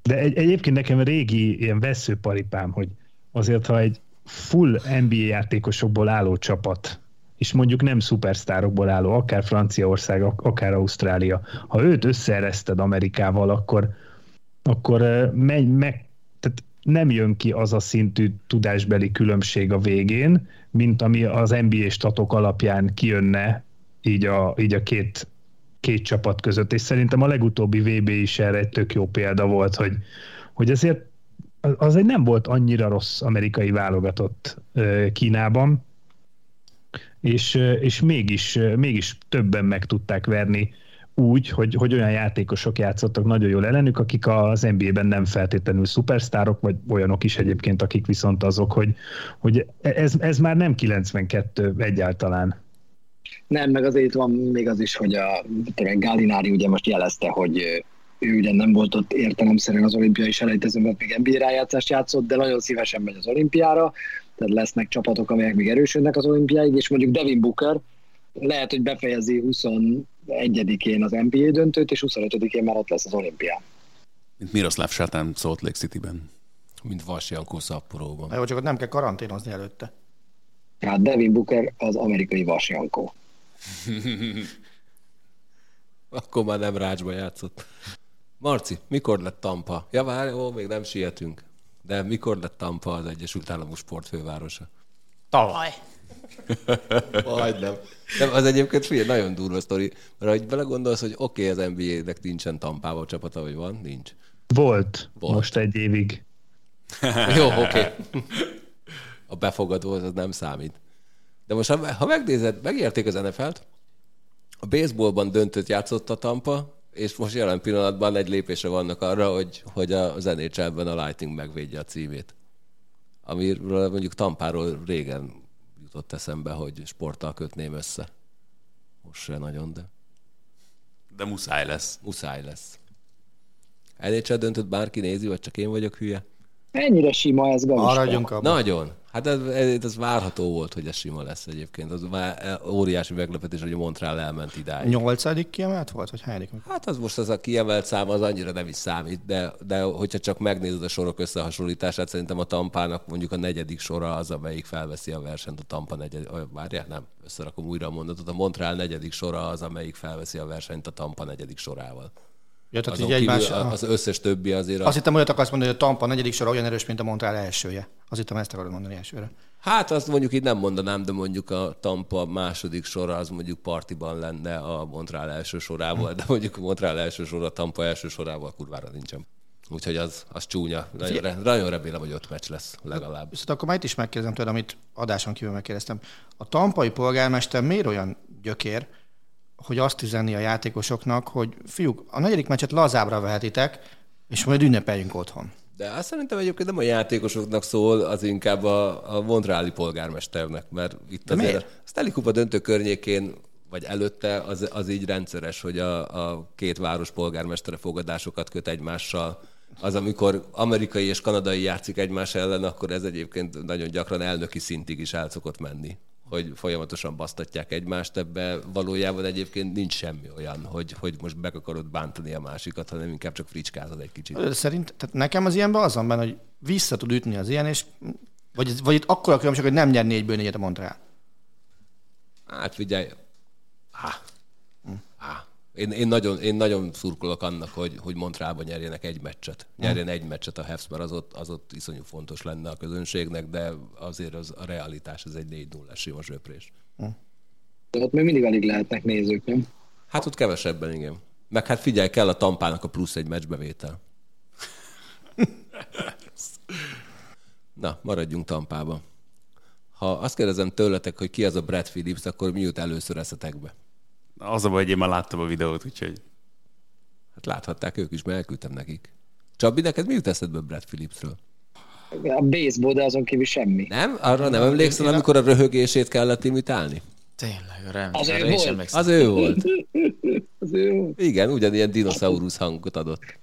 De egy, egyébként nekem régi ilyen vesszőparipám, hogy azért, ha egy full en bé á játékosokból álló csapat, és mondjuk nem szupersztárokból álló, akár Franciaország, akár Ausztrália, ha őt összeereszted Amerikával, akkor, akkor megy, meg, tehát nem jön ki az a szintű tudásbeli különbség a végén, mint ami az en bé á statok alapján kijönne, így a, így a két, két csapat között, és szerintem a legutóbbi vé bé is erre egy tök jó példa volt, hogy, hogy ezért az egy nem volt annyira rossz amerikai válogatott Kínában, és, és mégis, mégis többen meg tudták verni úgy, hogy, hogy olyan játékosok játszottak nagyon jól ellenük, akik az en bé á-ben nem feltétlenül szupersztárok, vagy olyanok is egyébként, akik viszont azok, hogy, hogy ez, ez már nem kilencvenkettő egyáltalán. Nem, meg azért van még az is, hogy a Gallinari ugye most jelezte, hogy ő ugye nem volt ott értelemszerűen az olimpiai selejtezőn, mert még en bé á rájátszást játszott, de nagyon szívesen megy az olimpiára, tehát lesznek csapatok, amelyek még erősödnek az olimpiáig, és mondjuk Devin Booker lehet, hogy befejezi huszonegyedikén az en bé á döntőt, és huszonötödikén már ott lesz az olimpián. Mint Miroslav Sátán Salt Lake Cityben. Mint Vas Jankó Szapporóban. Jó, csak ott nem kell karanténozni előtte. Hát Devin Booker az amerikai Vas Jankó. Akkor már nem rácsba játszott. Marci, mikor lett Tampa? Ja, várj, ó, még nem sietünk. De mikor lett Tampa az Egyesült Államok sportfővárosa? Tavaly. Majdnem. Nem, az egyébként figyelj, nagyon durva sztori. Mert ha belegondolsz, hogy oké, okay, az en bé á-nek nincsen Tampában csapata, vagy van? Nincs. Volt. Volt. Most egy évig. Jó, oké. okay. A befogadó az nem számít. De most, ha megnézed, megérték az en ef el-t, a baseballban döntött játszott a Tampa, és most jelen pillanatban egy lépésre vannak arra, hogy, hogy az en há el-ben a Lightning megvédje a címét. Amiről mondjuk Tampáról régen jutott eszembe, hogy sporttal kötném össze. Most se nagyon, de... De muszáj lesz. Muszáj lesz. en há el döntött bárki nézi, vagy csak én vagyok hülye? Ennyire sima ez, Galuska. Nagyon. Hát ez, ez, ez várható volt, hogy ez sima lesz egyébként. Az már óriási meglepetés, hogy a Montreal elment idáig. Nyolcadik kiemelt volt, vagy hányadik? Hát az most az a kiemelt szám, az annyira nem is számít, de, de hogyha csak megnézed a sorok összehasonlítását, szerintem a Tampának mondjuk a negyedik sora az, amelyik felveszi a versenyt, a Tampa negyedik... Várjál, nem, összerakom újra a mondatot. A Montreal negyedik sora az, amelyik felveszi a versenyt a Tampa negyedik sorával. Ja, tehát így egymás, az összes többi azért... Azt a... hittem, olyat akarsz mondani, hogy a Tampa negyedik sora olyan erős, mint a Montreal elsője. Azt hittem, ezt akarod mondani elsőre. Hát azt mondjuk így nem mondanám, de mondjuk a Tampa második sora az mondjuk partiban lenne a Montreal első sorával, de mondjuk a Montreal első sora a Tampa első sorával kurvára nincsen. Úgyhogy az, az csúnya. Nagyon, re, nagyon remélem, hogy öt meccs lesz legalább. Viszont akkor már itt is megkérdezem tőled, amit adáson kívül megkérdeztem. A tampai polgármester miért olyan gyökér, hogy azt üzenni a játékosoknak, hogy fiúk, a negyedik meccset lazábbra vehetitek, és majd ünnepeljünk otthon. De azt szerintem egyébként nem a játékosoknak szól, az inkább a, a montreali polgármesternek, mert itt de azért miért? A Stanley Kupa döntő környékén, vagy előtte az, az így rendszeres, hogy a, a két város polgármestere fogadásokat köt egymással. Az, amikor amerikai és kanadai játszik egymás ellen, akkor ez egyébként nagyon gyakran elnöki szintig is el szokott menni, hogy folyamatosan basztatják egymást, ebbe valójában egyébként nincs semmi olyan, hogy, hogy most meg akarod bántani a másikat, hanem inkább csak fricskázod egy kicsit. Szerint, tehát nekem az ilyenben az van benne, hogy vissza tud ütni az ilyen, és vagy, vagy itt akkora különbség, hogy nem nyer négyből négyet a Montreal. Hát figyelj, há, há. Én, én, nagyon, én nagyon szurkolok annak, hogy, hogy Montrealban nyerjenek egy meccset. Nyerjen egy meccset a Habs, mert az ott, az ott iszonyú fontos lenne a közönségnek, de azért az, a realitás az egy négy nullás sima söprés. De ott még mindig alig lehetnek nézők, nem? Hát ott kevesebben, igen. Meg hát figyelj, kell a Tampának a plusz egy meccsbevétel. Na, maradjunk Tampában. Ha azt kérdezem tőletek, hogy ki az a Brad Phillips, akkor mi jut először eszetekbe? Az a baj, hogy én már láttam a videót, úgyhogy... Hát láthatták ők is, mert elküldtem nekik. Csabi, neked mi jut eszedbe Brad Phillipsről? A baseball, de azon kívül semmi. Nem? Arra nem emlékszel, amikor a röhögését kellett imitálni? Tényleg, rám. Az, ő volt. Az ő volt. Az ő volt. Igen, ugyanilyen dinoszaurusz hangot adott.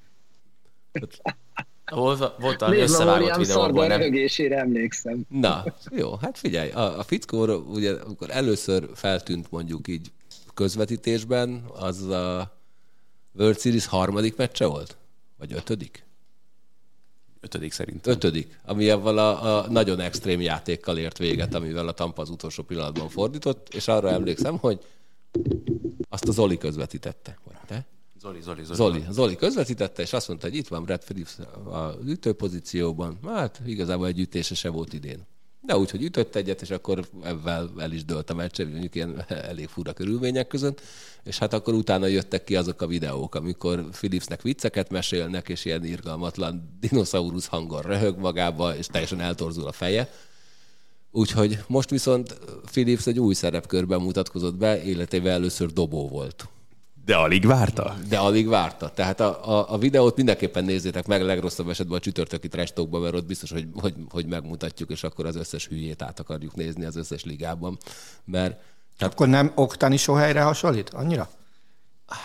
Volt valami összevágott videóból, nem? Röhögésére emlékszem. Na, jó, hát figyelj, a, a fickóra, ugye, amikor először feltűnt mondjuk így közvetítésben, az a World Series harmadik meccse volt? Vagy ötödik? Ötödik szerintem. Ötödik, ami avval a, a nagyon extrém játékkal ért véget, amivel a Tampa az utolsó pillanatban fordított, és arra emlékszem, hogy azt a Zoli közvetítette. Vagy te? Zoli, Zoli, Zoli. Zoli, Zoli közvetítette, és azt mondta, hogy itt van Brad Phillips az ütőpozícióban. Hát igazából egy ütése se volt idén. De úgy, hogy ütött egyet, és akkor ebben el is dőlt a meccse, mondjuk ilyen elég fura körülmények között, és hát akkor utána jöttek ki azok a videók, amikor Phillipsnek vicceket mesélnek, és ilyen irgalmatlan dinoszaurusz hangon röhög magába, és teljesen eltorzul a feje. Úgyhogy most viszont Phillips egy új szerepkörben mutatkozott be, életében először dobó volt. De alig várta. De alig várta. Tehát a, a, a videót mindenképpen nézzétek meg, a legrosszabb esetben a csütörtöki trashtalkban, mert ott biztos, hogy, hogy, hogy megmutatjuk, és akkor az összes hülyét át akarjuk nézni az összes ligában. Mert, tehát... Akkor nem Oktani Sohelyre hasonlít annyira?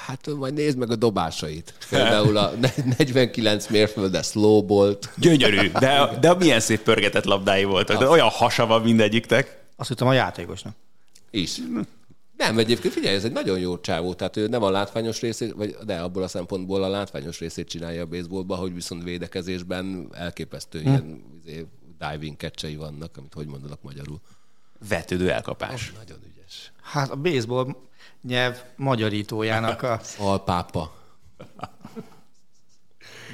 Hát majd nézd meg a dobásait. Például a negyvenkilenc mérföldes slowbolt. Gyönyörű, de, de milyen szép pörgetett labdái voltak. De olyan hasa van mindegyiknek. Azt hittem a játékosnak. Is. Nem, egyébként figyelj, ez egy nagyon jó csávó, tehát ő nem a látványos részét, vagy de abból a szempontból a látványos részét csinálja a baseballban, hogy viszont védekezésben elképesztő hmm. ilyen izé, diving catch-ei vannak, amit hogy mondanak magyarul. Vetődő elkapás. Oh, nagyon ügyes. Hát a baseball nyelv magyarítójának a... Alpápa.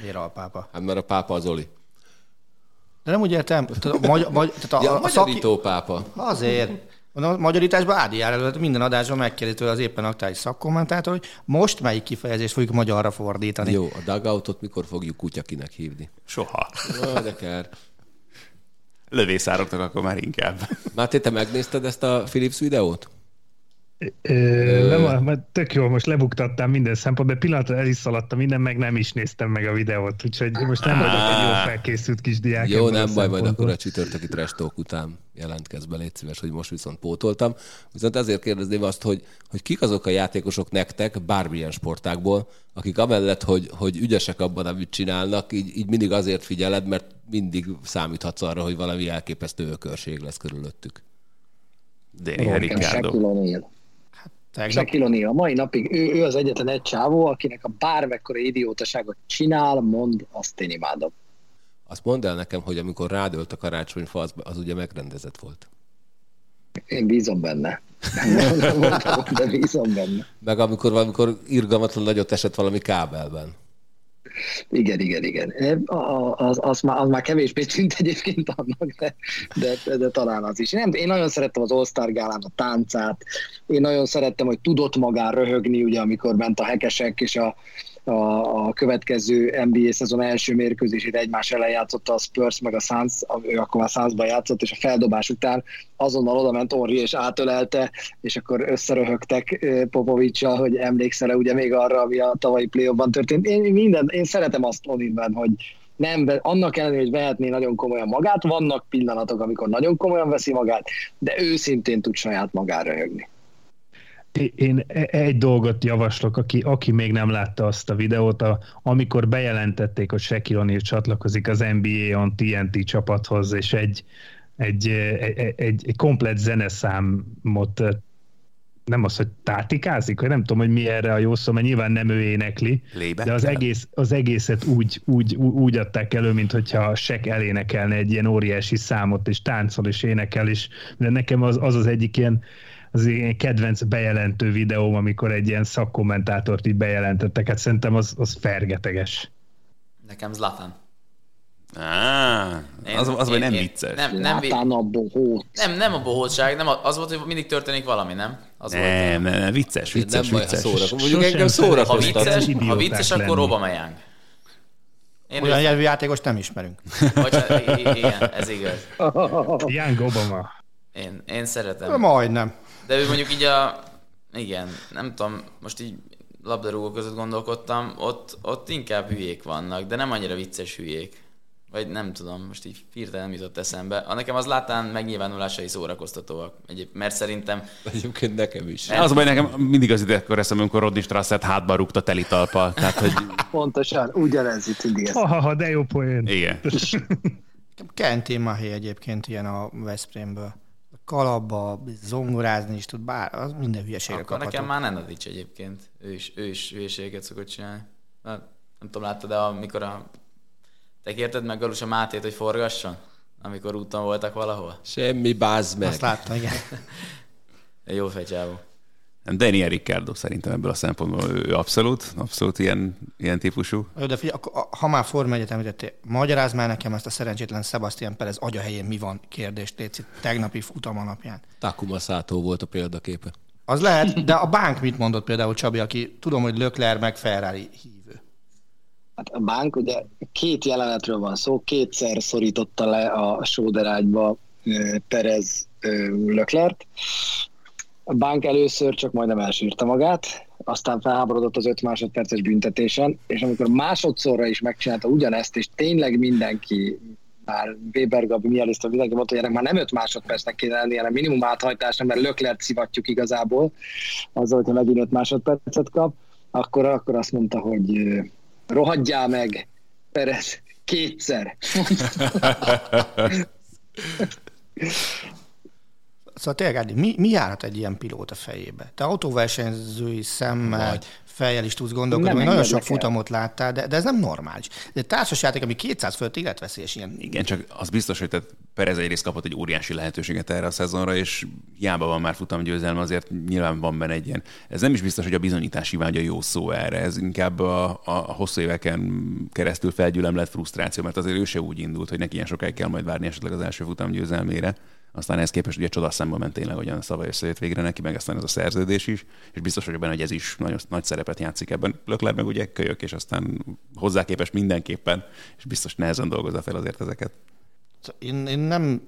Miért alpápa? Hát mert a pápa az Oli. De nem úgy értem. Tehát a, magyar, magy, tehát a, ja, a magyarító szaki... pápa. Azért... A magyarításban Ádi jár előtt, minden adásban megkérdezi tőle az éppen aktuális szakkommentátor, hogy most melyik kifejezést fogjuk magyarra fordítani. Jó, a dugoutot mikor fogjuk kutyakinek hívni? Soha. Na, de kár. Lövészároknak akkor már inkább. Máté, te megnézted ezt a Philips videót? Nem, tök jó, most lebuktattam minden szempontból, de pillanatra el is szaladtam minden, meg nem is néztem meg a videót, úgyhogy most nem vagyok egy jó felkészült kis diák. Jó, nem baj, majd akkor a csütörtöki trash talk után jelentkezz be, légy szíves, hogy most viszont pótoltam. Viszont ezért kérdezném azt, hogy, hogy kik azok a játékosok nektek, bármilyen sportákból, akik amellett, hogy, hogy ügyesek abban, amit csinálnak, így, így mindig azért figyeled, mert mindig számíthatsz arra, hogy valami elképesztő ökörség lesz körülöttük. Shaquille O'Neal. A mai napig ő, ő az egyetlen egy csávó, akinek a bármekkora idiótaságot csinál, mond, azt én imádom. Azt mondd el nekem, hogy amikor rádölt a karácsonyfa, az, az ugye megrendezett volt. Én bízom benne. Nem mondtam, de bízom benne. Meg amikor valamikor irgalmatlan nagyot esett valami kábelben. Igen, igen, igen. Az, az, már, az már kevésbé tűnt egyébként annak, de, de, de talán az is. Nem, én nagyon szerettem az All-Star gálán a táncát, én nagyon szerettem, hogy tudott magán röhögni, ugye, amikor ment a hekesek, és a, a, a következő en bé á szezon első mérkőzését egymás ellen játszotta a Spurs, meg a Suns, ő akkor már Sunsban játszott, és a feldobás után azonnal oda ment Orri, és átölelte, és akkor összeröhögtek Popovics-sal, hogy emlékszel-e ugye még arra, ami a tavalyi play-offban történt. Én, minden, én szeretem azt Loninben, hogy nem, annak ellenére, hogy vehetné nagyon komolyan magát, vannak pillanatok, amikor nagyon komolyan veszi magát, de őszintén tud saját magára röhögni. Én egy dolgot javaslok, aki, aki még nem látta azt a videót, a, amikor bejelentették, hogy Shaquille O'Neal csatlakozik az en bé á on té en té csapathoz, és egy, egy, egy, egy komplett zeneszámot, nem az, hogy tátikázik, vagy nem tudom, hogy mi erre a jó szó, mert nyilván nem ő énekli, Lébekkel. De az, egész, az egészet úgy, úgy, úgy adták elő, mint hogyha Shaq elénekelne egy ilyen óriási számot, és táncol, és énekel, és de nekem az az, az egyik ilyen az én kedvenc bejelentő videóm, amikor egy ilyen szakkommentátort így bejelentettek, hát szerintem az, az fergeteges. Nekem Zlatan. Ah, én, az az én, nem én, vicces. Nem, nem, Zlatan a bohóc. Nem, nem a bohótság, nem, az volt, hogy mindig történik valami, nem? Az nem, volt, nem, nem, vicces, vicces, nem vicces. Baj, ha mondjuk engem szórakoztat. Ha vicces, ha vicces akkor Obameyang. Én Olyan jelvű játékost nem ismerünk. Bocsánat, igen, ez igaz. Young Obama. Én, én szeretem. Majdnem. De ő mondjuk így a... Igen, nem tudom, most így labdarúgó között gondolkodtam, ott, ott inkább hülyék vannak, de nem annyira vicces hülyék. Vagy nem tudom, most így hirtelen nem jutott eszembe. A nekem az Zlatan megnyilvánulásai szórakoztatóak. Egyéb, mert szerintem... Egyébként nekem is. Az baj, nekem mindig az idekor eszem, amikor Rodney Strassert hátba rúgta teli talpa. Tehát, hogy... Pontosan, ugyanez itt mindig ezt. Ha, ha, de jó poén. Igen. Kenté Mahé egyébként ilyen a Veszprémből. Kalapba, zongorázni is tud, bár az minden hülyeségre kapható. Akkor nekem már Nenadics egyébként. Ő is, ő is hülyeséget szokott csinálni. Na, nem tudom, láttad, de amikor a... Te kérted meg Galusa Mátét, hogy forgasson? Amikor úton voltak valahol? Semmi, bázd meg. Azt láttam, igen. Jó fejcsávó. Daniel Ricciardo szerintem ebből a szempontból ő abszolút, abszolút ilyen, ilyen típusú. Jó, de figyelj, ha már Forma egyet említettél, magyarázd már nekem ezt a szerencsétlen Sebastian Perez agya helyén mi van kérdést létsz itt tegnapi futam alapján. Takuma Sato volt a példaképe. Az lehet, de a Bánk mit mondott például, Csabi, aki tudom, hogy Leclerc meg Ferrari hívő? Hát a Bánk ugye két jelenetről van szó, kétszer szorította le a sóderágyba Perez Leclerc. A Bánk először csak majdnem elsírta magát, aztán felháborodott az öt másodperces büntetésen, és amikor másodszorra is megcsinálta ugyanezt, és tényleg mindenki, már Weber Gabi, Mielisztó, mindenki mondta, hogy ennek már nem öt másodpercnek kéne lenni, hanem minimum áthajtásnak, mert Leclerc szivatjuk igazából, azzal, hogyha megint öt másodpercet kap, akkor, akkor azt mondta, hogy rohadjál meg, Perez, kétszer. Szóval tényleg, Ádi, mi, mi járhat egy ilyen pilóta fejébe? Te autóversenyzői szemmel, Nagy. fejjel is tudsz gondolkodni, nem, nagyon sok futamot láttál, de, de ez nem normális. De társasjáték, ami kétszáz fölött életveszélyes ilyen. Igen, csak az biztos, hogy tehát Perez egyrészt kapott egy óriási lehetőséget erre a szezonra, és hiába van már futamgyőzelme, azért nyilván van benne egy ilyen. Ez nem is biztos, hogy a bizonyítási vágy a jó szó erre. Ez inkább a, a hosszú éveken keresztül felgyülemlett frusztráció, mert azért ő se úgy indult, hogy neki ilyen sokáig kell majd várni esetleg az első futamgyőzelmére. Aztán ehhez képest ugye csodaszámba ment tényleg, hogyan szava összejött végre neki, meg aztán ez a szerződés is, és biztos vagyok benne, hogy ez is nagyon nagy szerepet játszik ebben. Leclerc meg ugye kölyök, és aztán hozzá képest mindenképpen, és biztos nehezen dolgozza fel azért ezeket. Én, én nem...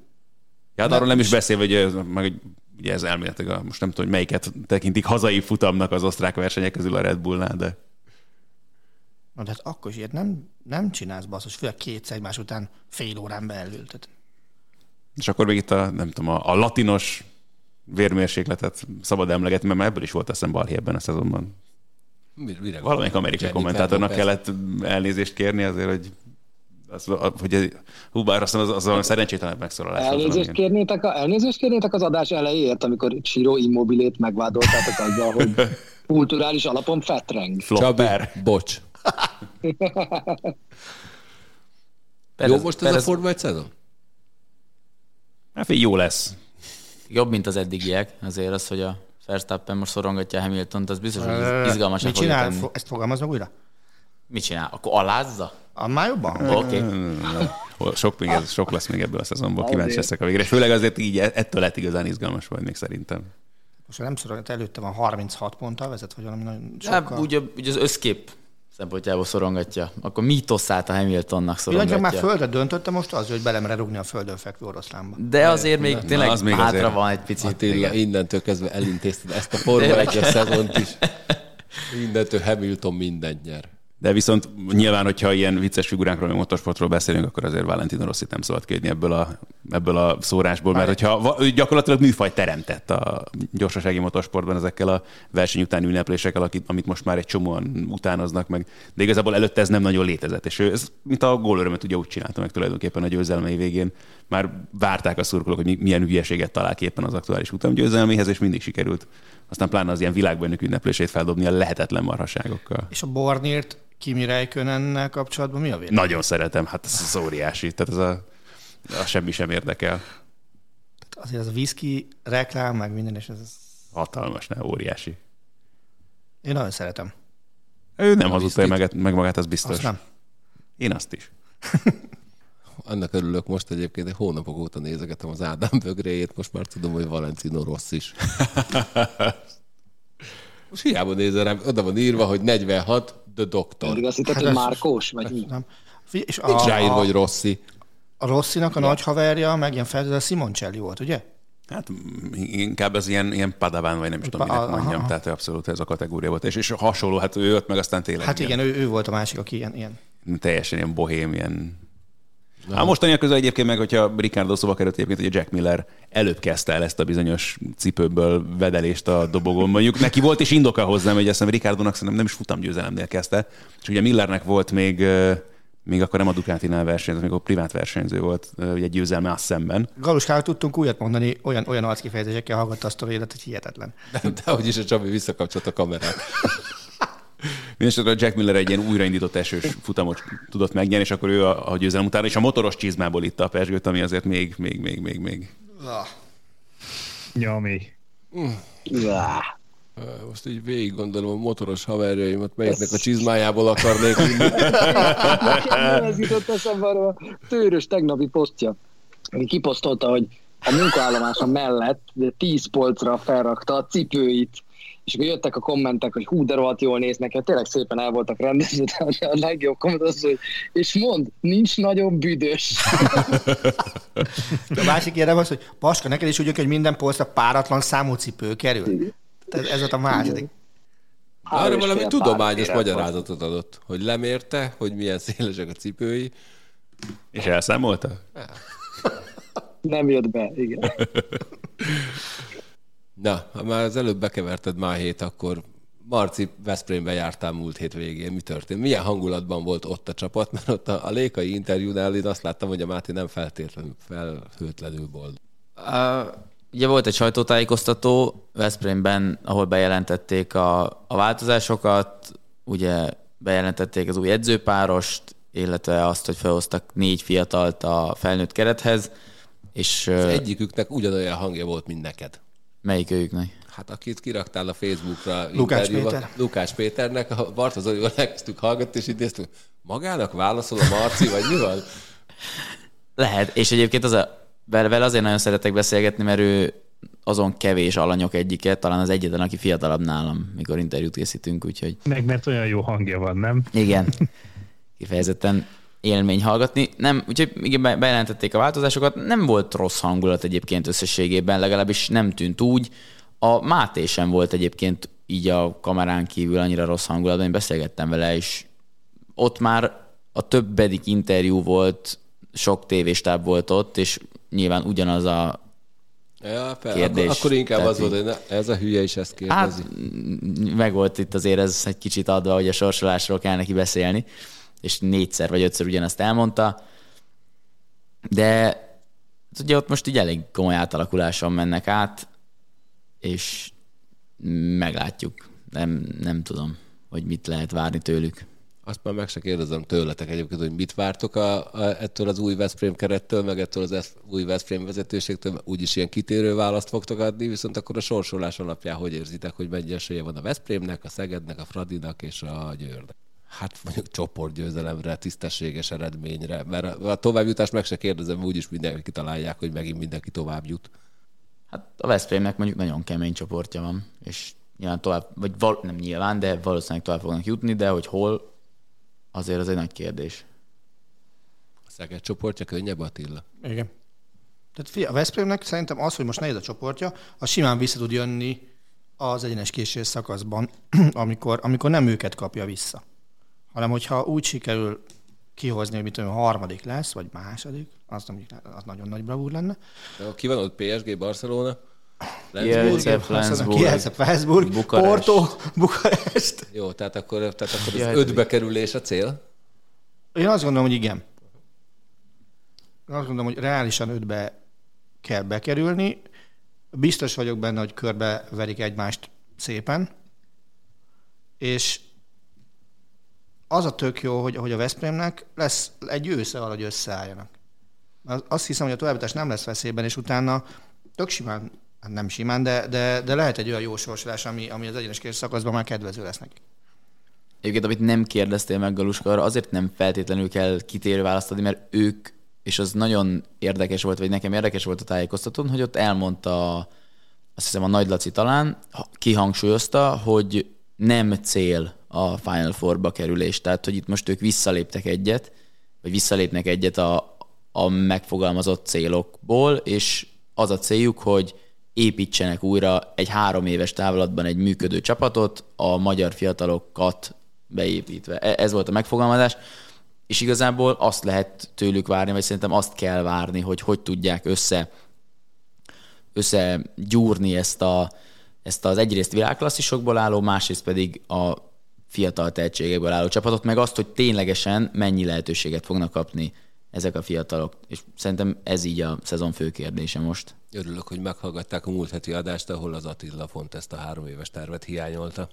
Ja, de arról nem is, is beszélve, hogy ugye ez elméletileg, a, most nem tudom, hogy melyiket tekintik hazai futamnak az osztrák versenyek közül a Red Bullnál, de... Na, de hát akkor is ilyet nem, nem csinálsz, basszus, főleg kétszer egymás után fél órán belül. Tehát... És akkor még itt a, nem tudom, a, a latinos vérmérsékletet szabad emlegetni, mert már ebből is volt eszembe balhé ebben a szezonban. Mire valamelyik amerikai kommentátornak kellett elnézést kérni azért, hogy az, hogy hú, bár azt mondom, az, az valami szerencsétlen megszólalás. Elnézést kérnétek, a, elnézést kérnétek az adás elejéért, amikor Ciro Immobilét megvádoltátok azzal, hogy kulturális alapon fetreng. Csaber, bocs. Perez, jó, most Perez... ez a Forma egy szezon? Hát, jó lesz. Jobb, mint az eddigiek. Azért az, hogy a Verstappen most szorongatja Hamiltont, az biztos, hogy izgalmasan fogja tenni. Mit csinál? Ezt fogalmazd meg újra? Mit csinál? Akkor alázza? A már jobban? Oké. Sok lesz még ebből a szezonból, kíváncsi leszek a végre. Főleg azért így ettől lett igazán izgalmas vagy még szerintem. Most nem szorongott, előtte van harminchat ponttal vezet, vagy valami nagyon sokkal... Úgy az összkép szempontjából szorongatja. Akkor mítoszát a Hamiltonnak szorongatja. Ugyan, már földre döntötte most az, hogy belemre rúgni a földön fekvő oroszlánba. De azért még tényleg az még hátra azért van egy picit. Attila, innentől kezdve elintézted ezt a Forma egy szezont is. Innentől Hamilton mindent nyer. De viszont nyilván, hogyha ilyen vicces figuránkról, vagy motorsportról beszélünk, akkor azért Valentino Rossit nem szabad kérni ebből a, ebből a szórásból, mert hogyha ő gyakorlatilag műfaj teremtett a gyorsasági motorsportban ezekkel a verseny után ünneplésekkel, amit most már egy csomóan utánoznak meg, de igazából előtte ez nem nagyon létezett, és ő ez, mint a gólörömet ugye úgy csinálta meg tulajdonképpen a győzelmei végén, már várták a szurkolók, hogy milyen hülyeséget talál ki éppen az aktuális utam győzelméhez, és mindig sikerült. Aztán pláne az ilyen világbajnok ünneplését feldobni a lehetetlen marhaságokkal. És a Bornért Kimi Räikkönennel kapcsolatban mi a vélemény? Nagyon szeretem, hát ez az óriási, tehát ez a, a semmi sem érdekel. Tehát azért az a whisky reklám, meg minden, és ez... Hatalmas, nem óriási. Én nagyon szeretem. Ő nem hazudta meg, meg magát, az biztos. Azt nem. Én azt is. Annak örülök most egyébként, hogy hónapok óta nézegetem az Ádám bögréjét, most már tudom, hogy Valentino Rossz is. Most hiába nézel rám, oda van írva, hogy negyvenhat The Doctor. Mindig azt hittek, hogy Márkós, vagy mi? Nem. És a, nincs ráírva, hogy Rossi. A Rossinak a nagy haverja, meg ilyen feltétlenül Simoncelli volt, ugye? Hát inkább ez ilyen, ilyen padaván, vagy nem is tudom, minek mondjam. Aha. Tehát abszolút ez a kategória volt. És, és hasonló, hát ő ott meg aztán tényleg. Hát igen, ő, ő volt a másik, aki ilyen. ilyen. Teljesen ilyen bohém, ilyen... Hát mostani közül egyébként meg, hogyha Ricardo szóba került egyébként, hogy a Jack Miller előbb kezdte el ezt a bizonyos cipőből vedelést a dobogon. Mondjuk neki volt is indoka hozzám, hogy azt hiszem Ricardonak szerintem nem is futamgyőzelemnél kezdte. És ugye Millernek volt még, még akkor nem a Ducatinál versenyző, amikor privát versenyző volt, ugye győzelme a szemben. Galuskára tudtunk újat mondani, olyan, olyan arckifejezésekkel hallgatta azt a vélet, hogy hihetetlen. De, de hogy is a Csabi visszakapcsolt a kamerát. Mindenesetre a Jack Miller egy ilyen újraindított esős futamot tudott megnyerni, és akkor ő a, a győzelem után, és a motoros csizmából itta a pezsgőt, ami azért még, még, még, még, még. Nyami. Most így végig gondolom a motoros haverjaimat, melyeknek a csizmájából akarnék inni. Nekem ez jutott eszembe arra a Tőrös tegnapi posztja, ami kiposztolta, hogy a munkaállomása mellett tíz polcra felrakta a cipőit. És akkor jöttek a kommentek, hogy hú, de rohadt jól néznek, hát tényleg szépen el voltak rendezve, de a legjobb komment az, hogy és mondd, nincs nagyon büdös. A másik érdem az, hogy Paska, neked is úgy hogy minden polcra páratlan számú cipő kerül. Tehát ez ott a második. Arra valami tudományos magyarázatot adott, hogy lemérte, hogy milyen szélesek a cipői. És elszámolta? Nem jött be, igen. Na, ha már az előbb bekeverted Máhét, akkor Marci, Veszprémbe jártál múlt hét végén. Mi történt? Milyen hangulatban volt ott a csapat? Mert ott a, a lékai interjúnál én azt láttam, hogy a Máté nem feltétlenül, felhőtlenül boldog. Uh, ugye volt egy sajtótájékoztató Veszprémben, ahol bejelentették a, a változásokat, ugye bejelentették az új edzőpárost, illetve azt, hogy felhoztak négy fiatalt a felnőtt kerethez. És az egyiküknek ugyanolyan hangja volt, mint neked. Melyik őjüknek? Hát akit kiraktál a Facebookra Lukács Péter. Lukács Péternek, a Bartozolival elkezdtük hallgatni, és így néztünk, magának válaszol a Marci, vagy mi van? Lehet, és egyébként az a, vele azért nagyon szeretek beszélgetni, mert ő azon kevés alanyok egyike, talán az egyetlen, aki fiatalabb nálam, mikor interjút készítünk, úgyhogy... Meg mert olyan jó hangja van, nem? Igen, kifejezetten. élmény hallgatni. Nem, úgyhogy igen, bejelentették a változásokat. Nem volt rossz hangulat egyébként összességében, legalábbis nem tűnt úgy. A Máté sem volt egyébként így a kamerán kívül annyira rossz hangulatban. Én beszélgettem vele, és ott már a többedik interjú volt, sok tévéstáb volt ott, és nyilván ugyanaz a ja, fel, kérdés. Akkor, akkor inkább tehát az volt, hogy ez a hülye is ezt kérdezi. Hát, meg volt itt azért ez egy kicsit adva, hogy a sorsolásról kell neki beszélni, és négyszer vagy ötször ugyanazt elmondta, de ugye ott most így elég komoly átalakuláson mennek át, és meglátjuk. Nem, nem tudom, hogy mit lehet várni tőlük. Azt már meg se kérdezem tőletek egyébként, hogy mit vártok a, a, ettől az új Veszprém kerettől, meg ettől az új Veszprém vezetőségtől, úgyis ilyen kitérő választ fogtok adni, viszont akkor a sorsolás alapján hogy érzitek, hogy mennyi esélye van a Veszprémnek, a Szegednek, a Fradinak és a Győrnek? Hát mondjuk csoportgyőzelemre, tisztességes eredményre, mert a továbbjutást meg se kérdezem, úgyis mindenki kitalálják, hogy megint mindenki tovább jut. Hát a Veszprémnek mondjuk nagyon kemény csoportja van, és nyilván tovább, vagy val- nem nyilván, de valószínűleg tovább fognak jutni, de hogy hol, azért az egy nagy kérdés. A Szeged csoportja könnyebb, Attila? Igen. Tehát figyelj, a Veszprémnek szerintem az, hogy most nehéz a csoportja, az simán vissza tud jönni az egyenes késés szakaszban, amikor, amikor nem őket kapja vissza, hanem hogyha úgy sikerül kihozni, hogy mit tudom, harmadik lesz, vagy második, az, az nagyon nagy bravúr lenne. De ki van ott? pé es gé, Barcelona? Kielszebb, Flensburg, Porto, Bukarest. Jó, tehát akkor, tehát akkor az Jelzség. Ötbe kerülés a cél? Én azt gondolom, hogy igen. Én azt gondolom, hogy reálisan ötbe kell bekerülni. Biztos vagyok benne, hogy körbe verik egymást szépen. És az a tök jó, hogy, hogy a Veszprémnek lesz egy ősze valahogy összeálljanak. Azt hiszem, hogy a továbbítás nem lesz veszélyben, és utána tök simán, hát nem simán, de, de, de lehet egy olyan jó sorsolás, ami, ami az egyenes késés szakaszban már kedvező lesz neki. Egyébként, amit nem kérdeztél meg, Galuska, arra azért nem feltétlenül kell kitérő választ adni, mert ők, és az nagyon érdekes volt, vagy nekem érdekes volt a tájékoztatón, hogy ott elmondta, azt hiszem a Nagy Laci talán, kihangsúlyozta, hogy nem cél a Final Four-ba kerülés. Tehát, hogy itt most ők visszaléptek egyet, vagy visszalépnek egyet a, a megfogalmazott célokból, és az a céljuk, hogy építsenek újra egy három éves távlatban egy működő csapatot, a magyar fiatalokat beépítve. Ez volt a megfogalmazás, és igazából azt lehet tőlük várni, vagy szerintem azt kell várni, hogy hogy tudják össze, összegyúrni ezt, a, ezt az egyrészt világklasszisokból álló, másrészt pedig a fiatal tehetségekből álló csapatot, meg azt, hogy ténylegesen mennyi lehetőséget fognak kapni ezek a fiatalok. És szerintem ez így a szezon fő kérdése most. Örülök, hogy meghallgatták a múlt heti adást, ahol az Attila font ezt a három éves tervet hiányolta.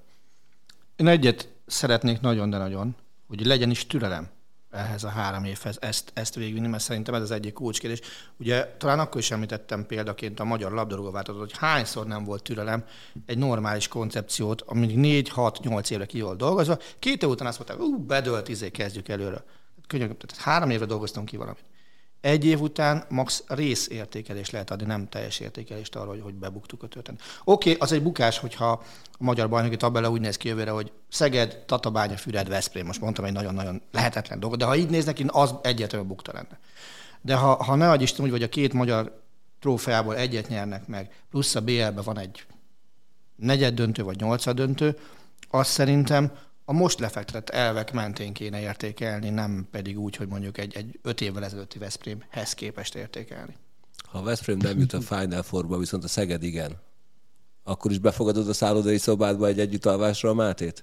Én egyet szeretnék nagyon, de nagyon, hogy legyen is türelem ehhez a három évhez ezt, ezt végigvinni, mert szerintem ez az egyik kulcskérdés. Ugye talán akkor is említettem példaként a magyar labdarúgóváltatót, hogy hányszor nem volt türelem egy normális koncepciót, amíg négy hat nyolc évre ki volt dolgozva, két év után azt mondták, ú, bedölt, izé, kezdjük előre. Könyörgöm, tehát három évre dolgoztunk ki valamit. Egy év után max részértékelést lehet adni, nem teljes értékelést arra, hogy, hogy bebuktuk a történetet. Oké, okay, az egy bukás, hogyha a magyar bajnoki tabella úgy néz ki jövőre, hogy Szeged, Tatabánya, Füred, Veszprém, most mondtam egy nagyon-nagyon lehetetlen dolgot, de ha így néznek, az egyértelműen bukta lenne. De ha, ha ne adj Isten úgy, hogy a két magyar trófeából egyet nyernek meg, plusz a bé el-ben van egy negyed döntő vagy nyolcad döntő, az szerintem a most lefektetett elvek mentén kéne értékelni, nem pedig úgy, hogy mondjuk egy, egy öt évvel ezelőtti Veszprémhez képest értékelni. Ha a Veszprém nem jut a Final Fourba, viszont a Szeged igen, akkor is befogadod a szállodai szobádba egy együttalvásra a Mátét?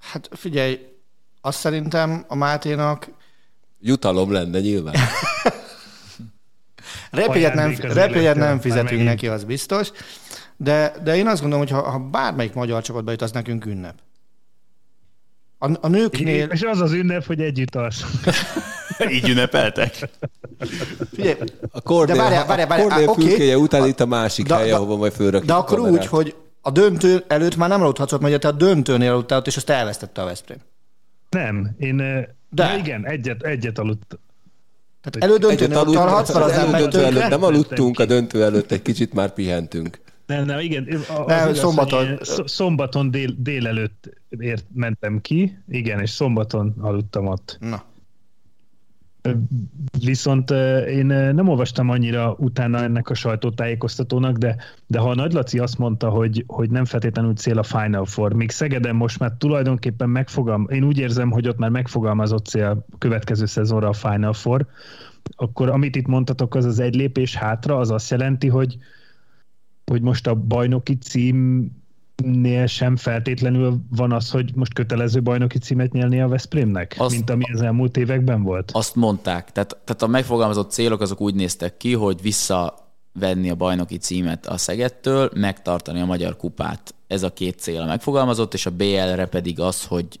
Hát figyelj, azt szerintem a Máténak... Jutalom lenne nyilván. Repélyet nem, repélyet nem fizetünk neki, az biztos, de, de én azt gondolom, hogy ha, ha bármelyik magyar csapatba jut, az nekünk ünnep. A, a nőknél... És az az ünnep, hogy együtt alszunk. Így ünnepeltek. Figyelj, a kornél, de várjál, várjál, várjál, a kornél á, fülkéje okay, után a, itt a másik helye, ahova majd fölrakjuk. De akkor kamerát. Úgy, hogy a döntő előtt már nem aludhatsz ott, mert a döntőnél aludtál ott, és azt elvesztette a Veszprém. Nem, én... De na igen, egyet, egyet aludt. Tehát elődöntőnél aludt, aludhatsz, az, az elődöntő előtt nem aludtunk, a döntő előtt egy kicsit már pihentünk. Nem, nem, igen. Nem, igaz, szombaton. Szombaton dél, délelőtt ért, mentem ki, igen, és szombaton aludtam ott. Na. Viszont én nem olvastam annyira utána ennek a sajtótájékoztatónak, de, de ha a Nagy Laci azt mondta, hogy, hogy nem feltétlenül cél a Final Four, még Szegeden most már tulajdonképpen megfogalm, én úgy érzem, hogy ott már megfogalmazott cél a következő szezonra a Final Four, akkor amit itt mondtatok, az az egy lépés hátra, az azt jelenti, hogy, hogy most a bajnoki címnél sem feltétlenül van az, hogy most kötelező bajnoki címet nyernie a Veszprémnek, azt, mint ami az elmúlt években volt. Azt mondták. Tehát, tehát a megfogalmazott célok azok úgy néztek ki, hogy visszavenni a bajnoki címet a Szegedtől, megtartani a Magyar Kupát. Ez a két cél a megfogalmazott, és a bé el-re pedig az, hogy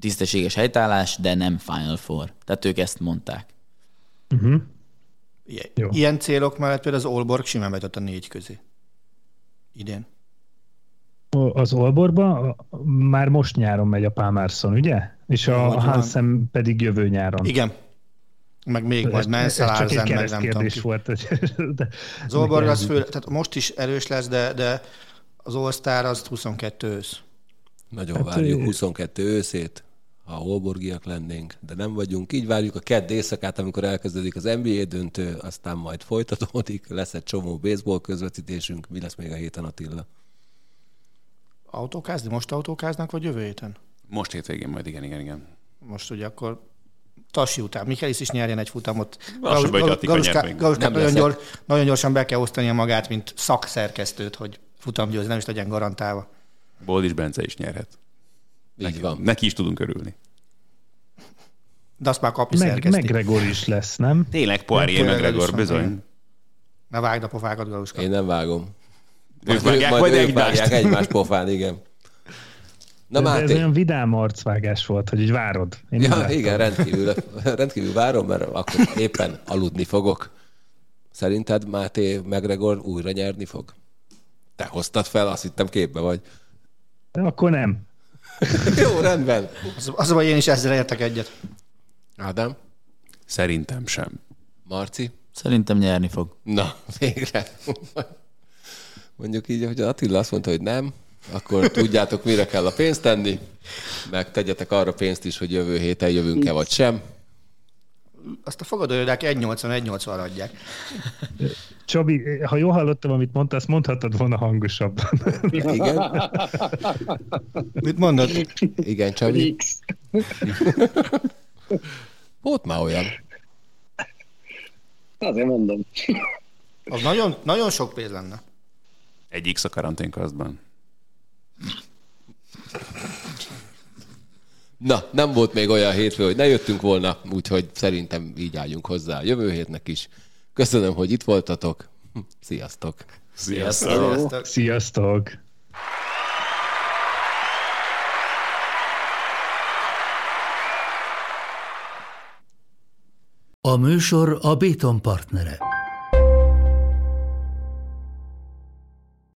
tisztességes helytállás, de nem Final Four. Tehát ők ezt mondták. Uh-huh. Ilyen, ilyen célok mellett például az Aalborg simán bejutott a négy közé. Idén. Az Aalborgba már most nyáron megy a Palmerson, ugye? És a, a Hansen pedig jövő nyáron. Igen. Meg még majd Menszelárzen. Ez csak egy keresztkérdés volt. De az Aalborg az fő, tehát most is erős lesz, de, de az All-Star az huszonkettő ősz. Nagyon hát várjuk ő... huszonkettő őszét. Ha holborgiak lennénk, de nem vagyunk. Így várjuk a kedd éjszakát, amikor elkezdődik az en bé á döntő, aztán majd folytatódik, lesz egy csomó baseball közvetítésünk. Mi lesz még a héten, Attila? Autókázni? Most autókáznak, vagy jövő héten? Most hétvégén majd, igen, igen, igen. Most ugye akkor Tassi után. Michaelis is nyerjen egy futamot. Gal- Gal- Galuska, Galuska nagyon, gyors, nagyon gyorsan be kell osztania magát, mint szakszerkesztőt, hogy futamgyőz, nem is legyen garantálva. Boldis Bence is nyerhet. Neki, van. Neki is tudunk örülni. De azt már kapni meg, szerkesztik. McGregor is lesz, nem? Tényleg Poirier McGregor, bizony. Ne vágd a pofákat, Galuska. Én nem vágom. Ők vágják, majd ők egymást. vágják egymás pofán, igen. Na, Máté. Ez olyan vidám arcvágás volt, hogy így várod. Én ja, igen, rendkívül, rendkívül várom, mert akkor éppen aludni fogok. Szerinted Máté McGregor újra nyerni fog? Te hoztad fel, azt hittem képbe vagy. De akkor nem. Jó, rendben. Az, azonban én is ezzel értek egyet. Ádám? Szerintem sem. Marci? Szerintem nyerni fog. Na, végre. Mondjuk így, hogy Attila azt mondta, hogy nem, akkor tudjátok, mire kell a pénzt tenni, meg tegyetek arra pénzt is, hogy jövő héten jövünk-e vagy sem. Azt a fogadóirodák egy nyolcvan, egy nyolcvanra adják. Csabi, ha jól hallottam, amit mondtál, azt mondhatod volna hangosabban. Igen. Mit mondod? Igen, Csabi. Volt már olyan. Azért mondom. Az nagyon, nagyon sok pénz lenne. Egy X a karanténkosztban. Na, nem volt még olyan hétfő, hogy ne jöttünk volna, úgyhogy szerintem így álljunk hozzá a jövő hétnek is. Köszönöm, hogy itt voltatok. Sziasztok! Sziasztok! Sziasztok! Sziasztok. A műsor a Béton partnere.